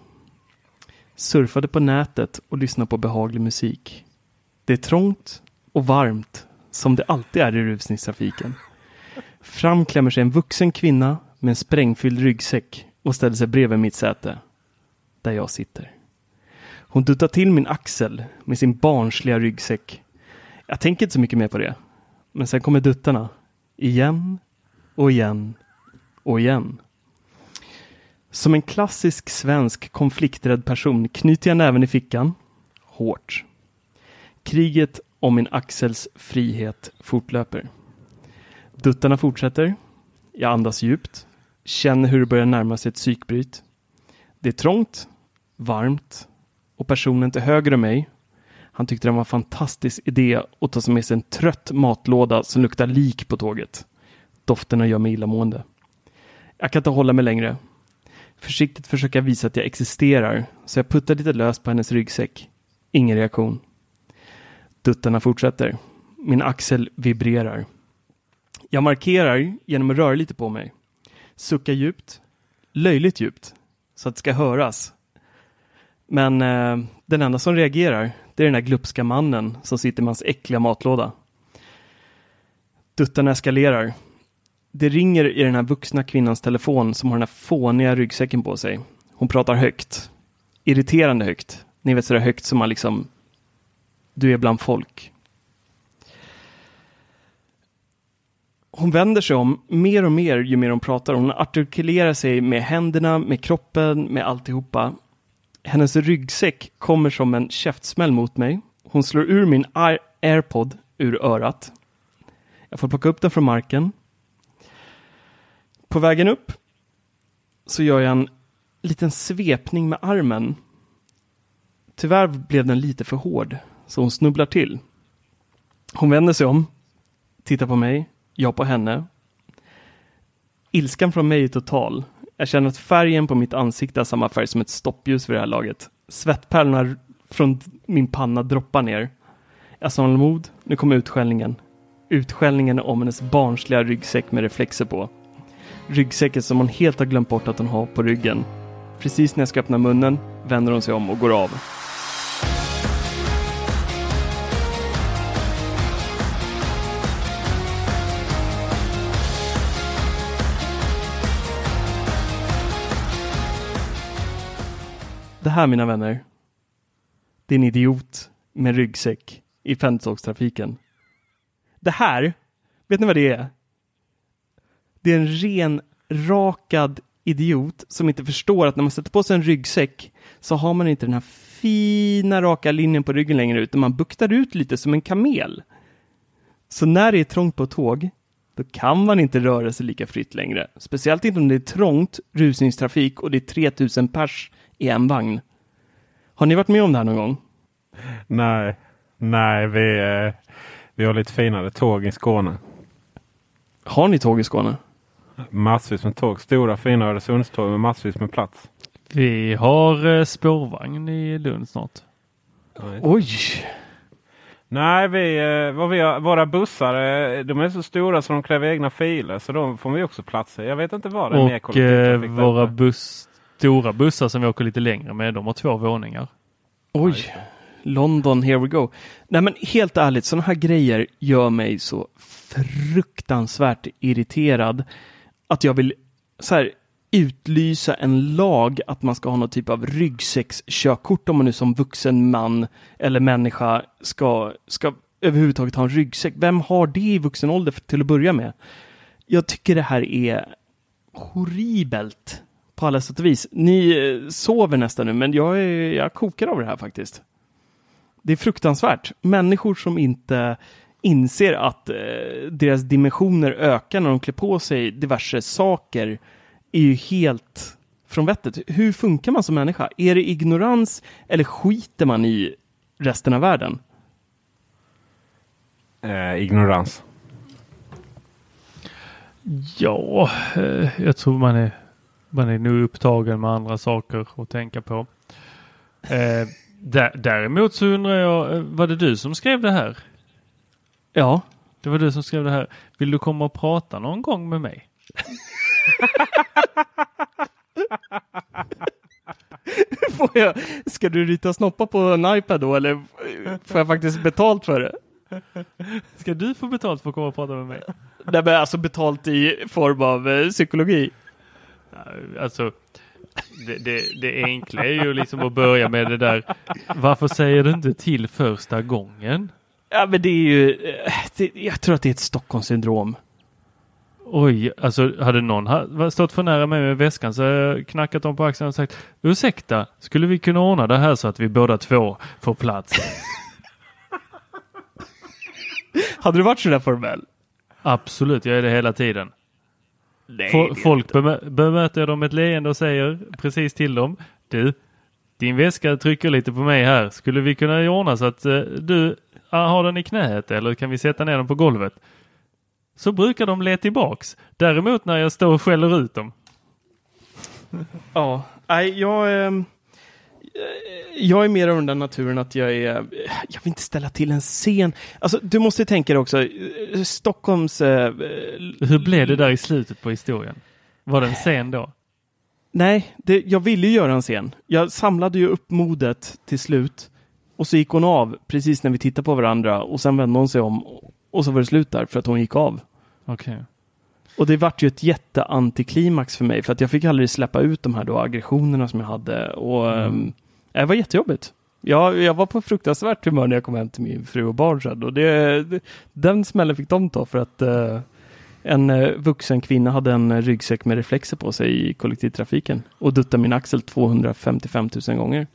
Surfade på nätet och lyssnade på behaglig musik. Det är trångt och varmt som det alltid är i rusningstrafiken. Framklämmer sig en vuxen kvinna med en sprängfylld ryggsäck och ställer sig bredvid mitt säte där jag sitter. Hon duttar till min axel med sin barnsliga ryggsäck. Jag tänker inte så mycket mer på det. Men sen kommer duttarna. Igen och igen och igen. Som en klassisk svensk konflikträdd person knyter jag näven i fickan. Hårt. Kriget om min axels frihet fortlöper. Duttarna fortsätter. Jag andas djupt. Känner hur det börjar närma sig ett psykbryt. Det är trångt. Varmt. Och personen till höger om mig, han tyckte det var en fantastisk idé att ta med sig en trött matlåda som luktar lik på tåget. Dofterna gör mig illamående. Jag kan inte hålla mig längre. Försiktigt försöker jag visa att jag existerar, så jag puttar lite löst på hennes ryggsäck. Ingen reaktion. Duttarna fortsätter. Min axel vibrerar. Jag markerar genom att röra lite på mig. Suckar djupt. Löjligt djupt. Så att det ska höras. Men den enda som reagerar, det är den där glupska mannen som sitter med hans äckliga matlåda. Duttarna eskalerar. Det ringer i den här vuxna kvinnans telefon som har den här fåniga ryggsäcken på sig. Hon pratar högt. Irriterande högt. Ni vet, så där högt som man liksom... Du är bland folk. Hon vänder sig om mer och mer ju mer hon pratar. Hon artikulerar sig med händerna, med kroppen, med alltihopa. Hennes ryggsäck kommer som en käftsmäll mot mig. Hon slår ur min AirPod ur örat. Jag får plocka upp den från marken. På vägen upp så gör jag en liten svepning med armen. Tyvärr blev den lite för hård, så hon snubblar till. Hon vänder sig om, tittar på mig, jag på henne. Ilskan från mig är total. Jag känner att färgen på mitt ansikte är samma färg som ett stoppljus vid det här laget. Svettpärlorna från min panna droppar ner. Jag samlar mod. Nu kommer utskällningen. Utskällningen om hennes barnsliga ryggsäck med reflexer på. Ryggsäcken som hon helt har glömt bort att hon har på ryggen. Precis när jag ska öppna munnen vänder hon sig om och går av. Det här, mina vänner, det är en idiot med ryggsäck i pendeltågstrafiken. Det här, vet ni vad det är? Det är en renrakad idiot som inte förstår att när man sätter på sig en ryggsäck så har man inte den här fina raka linjen på ryggen längre ut. Man buktar ut lite som en kamel. Så när det är trångt på tåg, då kan man inte röra sig lika fritt längre. Speciellt inte om det är trångt, rusningstrafik och det är 3000 pers i en vagn. Har ni varit med om det här någon gång? Nej, vi har lite finare tåg i Skåne. Har ni tåg i Skåne? Massvis med tåg. Stora, fina Öresundståg med massvis med plats. Vi har spårvagn i Lund snart. Nej. Oj! Nej, våra bussar, de är så stora så de kräver egna filer. Så de får vi också plats i. Jag vet inte vad det är med kollektivtrafik. Och våra stora bussar som vi åker lite längre med, de har 2 våningar. Oj, London, here we go. Nej, men helt ärligt, sådana här grejer gör mig så fruktansvärt irriterad att jag vill så här utlysa en lag att man ska ha någon typ av ryggsäckskörkort om man nu som vuxen man eller människa ska överhuvudtaget ha en ryggsäck. Vem har det i vuxen ålder till att börja med? Jag tycker det här är horribelt på alla sätt och vis. Ni sover nästan nu, men jag kokar av det här faktiskt. Det är fruktansvärt. Människor som inte inser att deras dimensioner ökar när de klär på sig diverse saker är ju helt från vettet. Hur funkar man som människa? Är det ignorans eller skiter man i resten av världen? Ignorans. Ja, jag tror man är nu upptagen med andra saker att tänka på. Däremot så undrar jag, var det du som skrev det här? Ja. Det var du som skrev det här. Vill du komma och prata någon gång med mig? Får jag, ska du rita snoppa på en iPad då? Eller får jag faktiskt betalt för det? Ska du få betalt för att komma och prata med mig? Nej, men alltså betalt i form av psykologi. Alltså... Det enkla är ju liksom att börja med det där. Varför säger du inte till första gången? Ja, men det är ju... jag tror att det är ett Stockholmssyndrom. Oj, alltså hade någon stått för nära mig med väskan så jag knackat dem på axeln och sagt: ursäkta, skulle vi kunna ordna det här så att vi båda två får plats? Hade du varit så där formell? Absolut, jag är det hela tiden. Nej, folk bemöter dem med ett leende och säger precis till dem: du, din väska trycker lite på mig här. Skulle vi kunna ordna så att du har den i knät, eller kan vi sätta ner den på golvet? Så brukar de leta tillbaks. Däremot när jag står och skäller ut dem. Ja, jag är mer av den naturen att jag vill inte ställa till en scen. Alltså, du måste tänka dig också Stockholms... Hur blev det där i slutet på historien? Var det en scen då? Nej, jag ville ju göra en scen. Jag samlade ju upp modet till slut. Och så gick hon av precis när vi tittade på varandra. Och sen vände hon sig om. Och så var det slut där för att hon gick av. Okej. Och det vart ju ett jätteantiklimax för mig. För att jag fick aldrig släppa ut de här då aggressionerna som jag hade. Och... det var jättejobbigt. Jag var på fruktansvärt humör när jag kom hem till min fru och barn sedan. Och den smällen fick de ta för att en vuxen kvinna hade en ryggsäck med reflexer på sig i kollektivtrafiken. Och duttade min axel 255 000 gånger.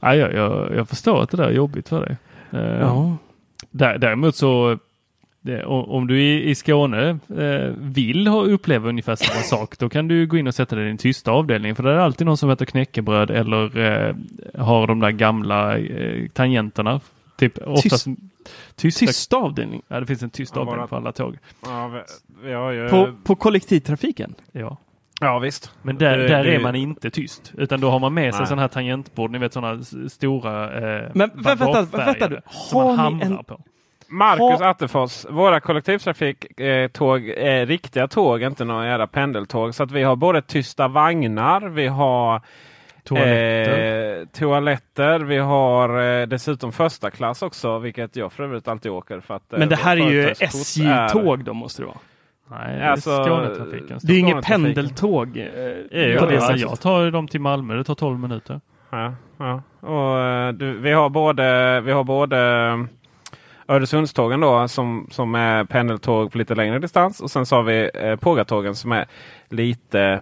Ja, jag förstår att det där är jobbigt för dig. Ja. Däremot så... om du i Skåne vill uppleva ungefär samma sak, då kan du gå in och sätta dig i din tysta avdelning, för det är alltid någon som äter knäckebröd eller har de där gamla tangenterna. Typ, oftast, tysta avdelning? Ja, det finns en tysta avdelning på alla tåg. Ja. På kollektivtrafiken? Ja. Ja, visst. Men där är man inte tyst. Utan då har man med sig sån här tangentbord, ni vet sådana stora vänta, som man hamnar på. Marcus Atterfors, våra kollektivtrafiktåg är riktiga tåg, inte några jävla pendeltåg. Så att vi har både tysta vagnar, vi har toaletter, vi har dessutom första klass också, vilket jag för övrigt alltid åker. För att, men det här är ju SJ-tåg då måste det vara. Nej, det är Skånetrafiken. Det är inget pendeltåg. Jag tar dem till Malmö, det tar 12 minuter. Ja. Och, vi har både Öresundstågen då som är pendeltåg på lite längre distans. Och sen så har vi pågatågen som är lite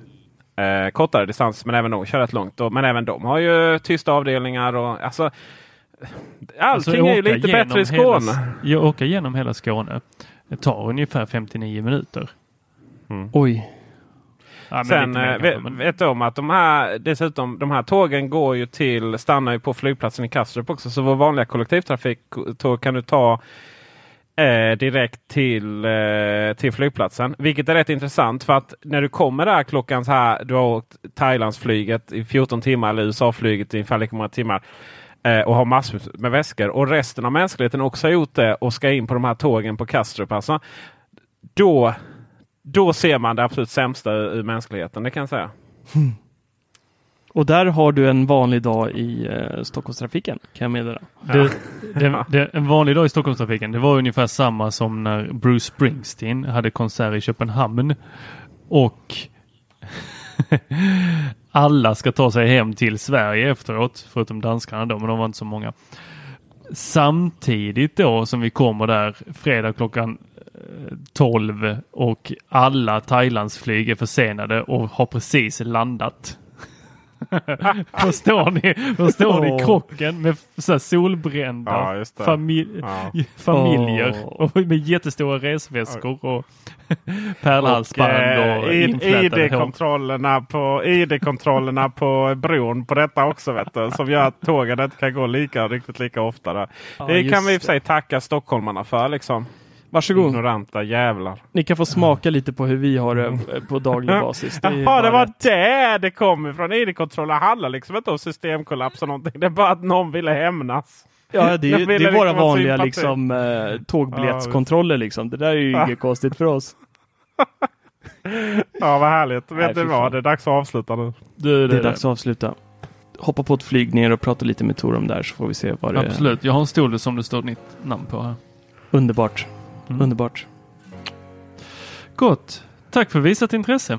kortare distans. Men även de kör rätt långt. Men även de har ju tysta avdelningar. Och, alltså, allting är ju lite bättre i Skåne. Jag åker genom hela Skåne. Det tar ungefär 59 minuter. Mm. Oj. Ja, sen vet du om att de här tågen går ju stannar ju på flygplatsen i Kastrup också. Så vår vanliga kollektivtrafiktåg kan du ta direkt till flygplatsen. Vilket är rätt intressant, för att när du kommer där klockan så här, du har åkt Thailandsflyget i 14 timmar eller USA-flyget i ungefär lika många timmar. Och har massor med väskor. Och resten av mänskligheten också har gjort det och ska in på de här tågen på Kastrup. Alltså, då ser man det absolut sämsta ur mänskligheten, det kan jag säga. Mm. Och där har du en vanlig dag i Stockholmstrafiken, kan jag meddela. Ja. En vanlig dag i Stockholmstrafiken, det var ungefär samma som när Bruce Springsteen hade konsert i Köpenhamn. Och alla ska ta sig hem till Sverige efteråt, förutom danskarna då, men de var inte så många. Samtidigt då som vi kommer där fredag klockan 12 och alla Thailandsflyg är försenade och har precis landat. Förstår ni krocken med så här solbrända familjer och med jättestora resväskor och pärlhalsband och ID-kontrollerna på bron på detta också, vet du, som gör att tågen inte kan gå riktigt lika ofta där. Det kan vi i och för sig tacka stockholmarna för liksom. Varsågod. Ignoranta jävlar. Ni kan få smaka lite på hur vi har det på daglig basis. Jaha, det var rätt. Där det kom ifrån. ID-kontroller handlar liksom inte om systemkollaps och någonting. Det är bara att någon ville hämnas. Ja, det är våra vanliga liksom, tågbiljettskontroller. Liksom. Det där är ju inget konstigt för oss. Ja, vad härligt. Vet du vad? Det är dags att avsluta nu. Det är dags att avsluta. Hoppa på ett flyg ner och prata lite med Tor om där så får vi se vad det är. Absolut. Jag har en stol som det står ditt namn på här. Underbart. Mm. Underbart. Gott. Tack för visat intresse.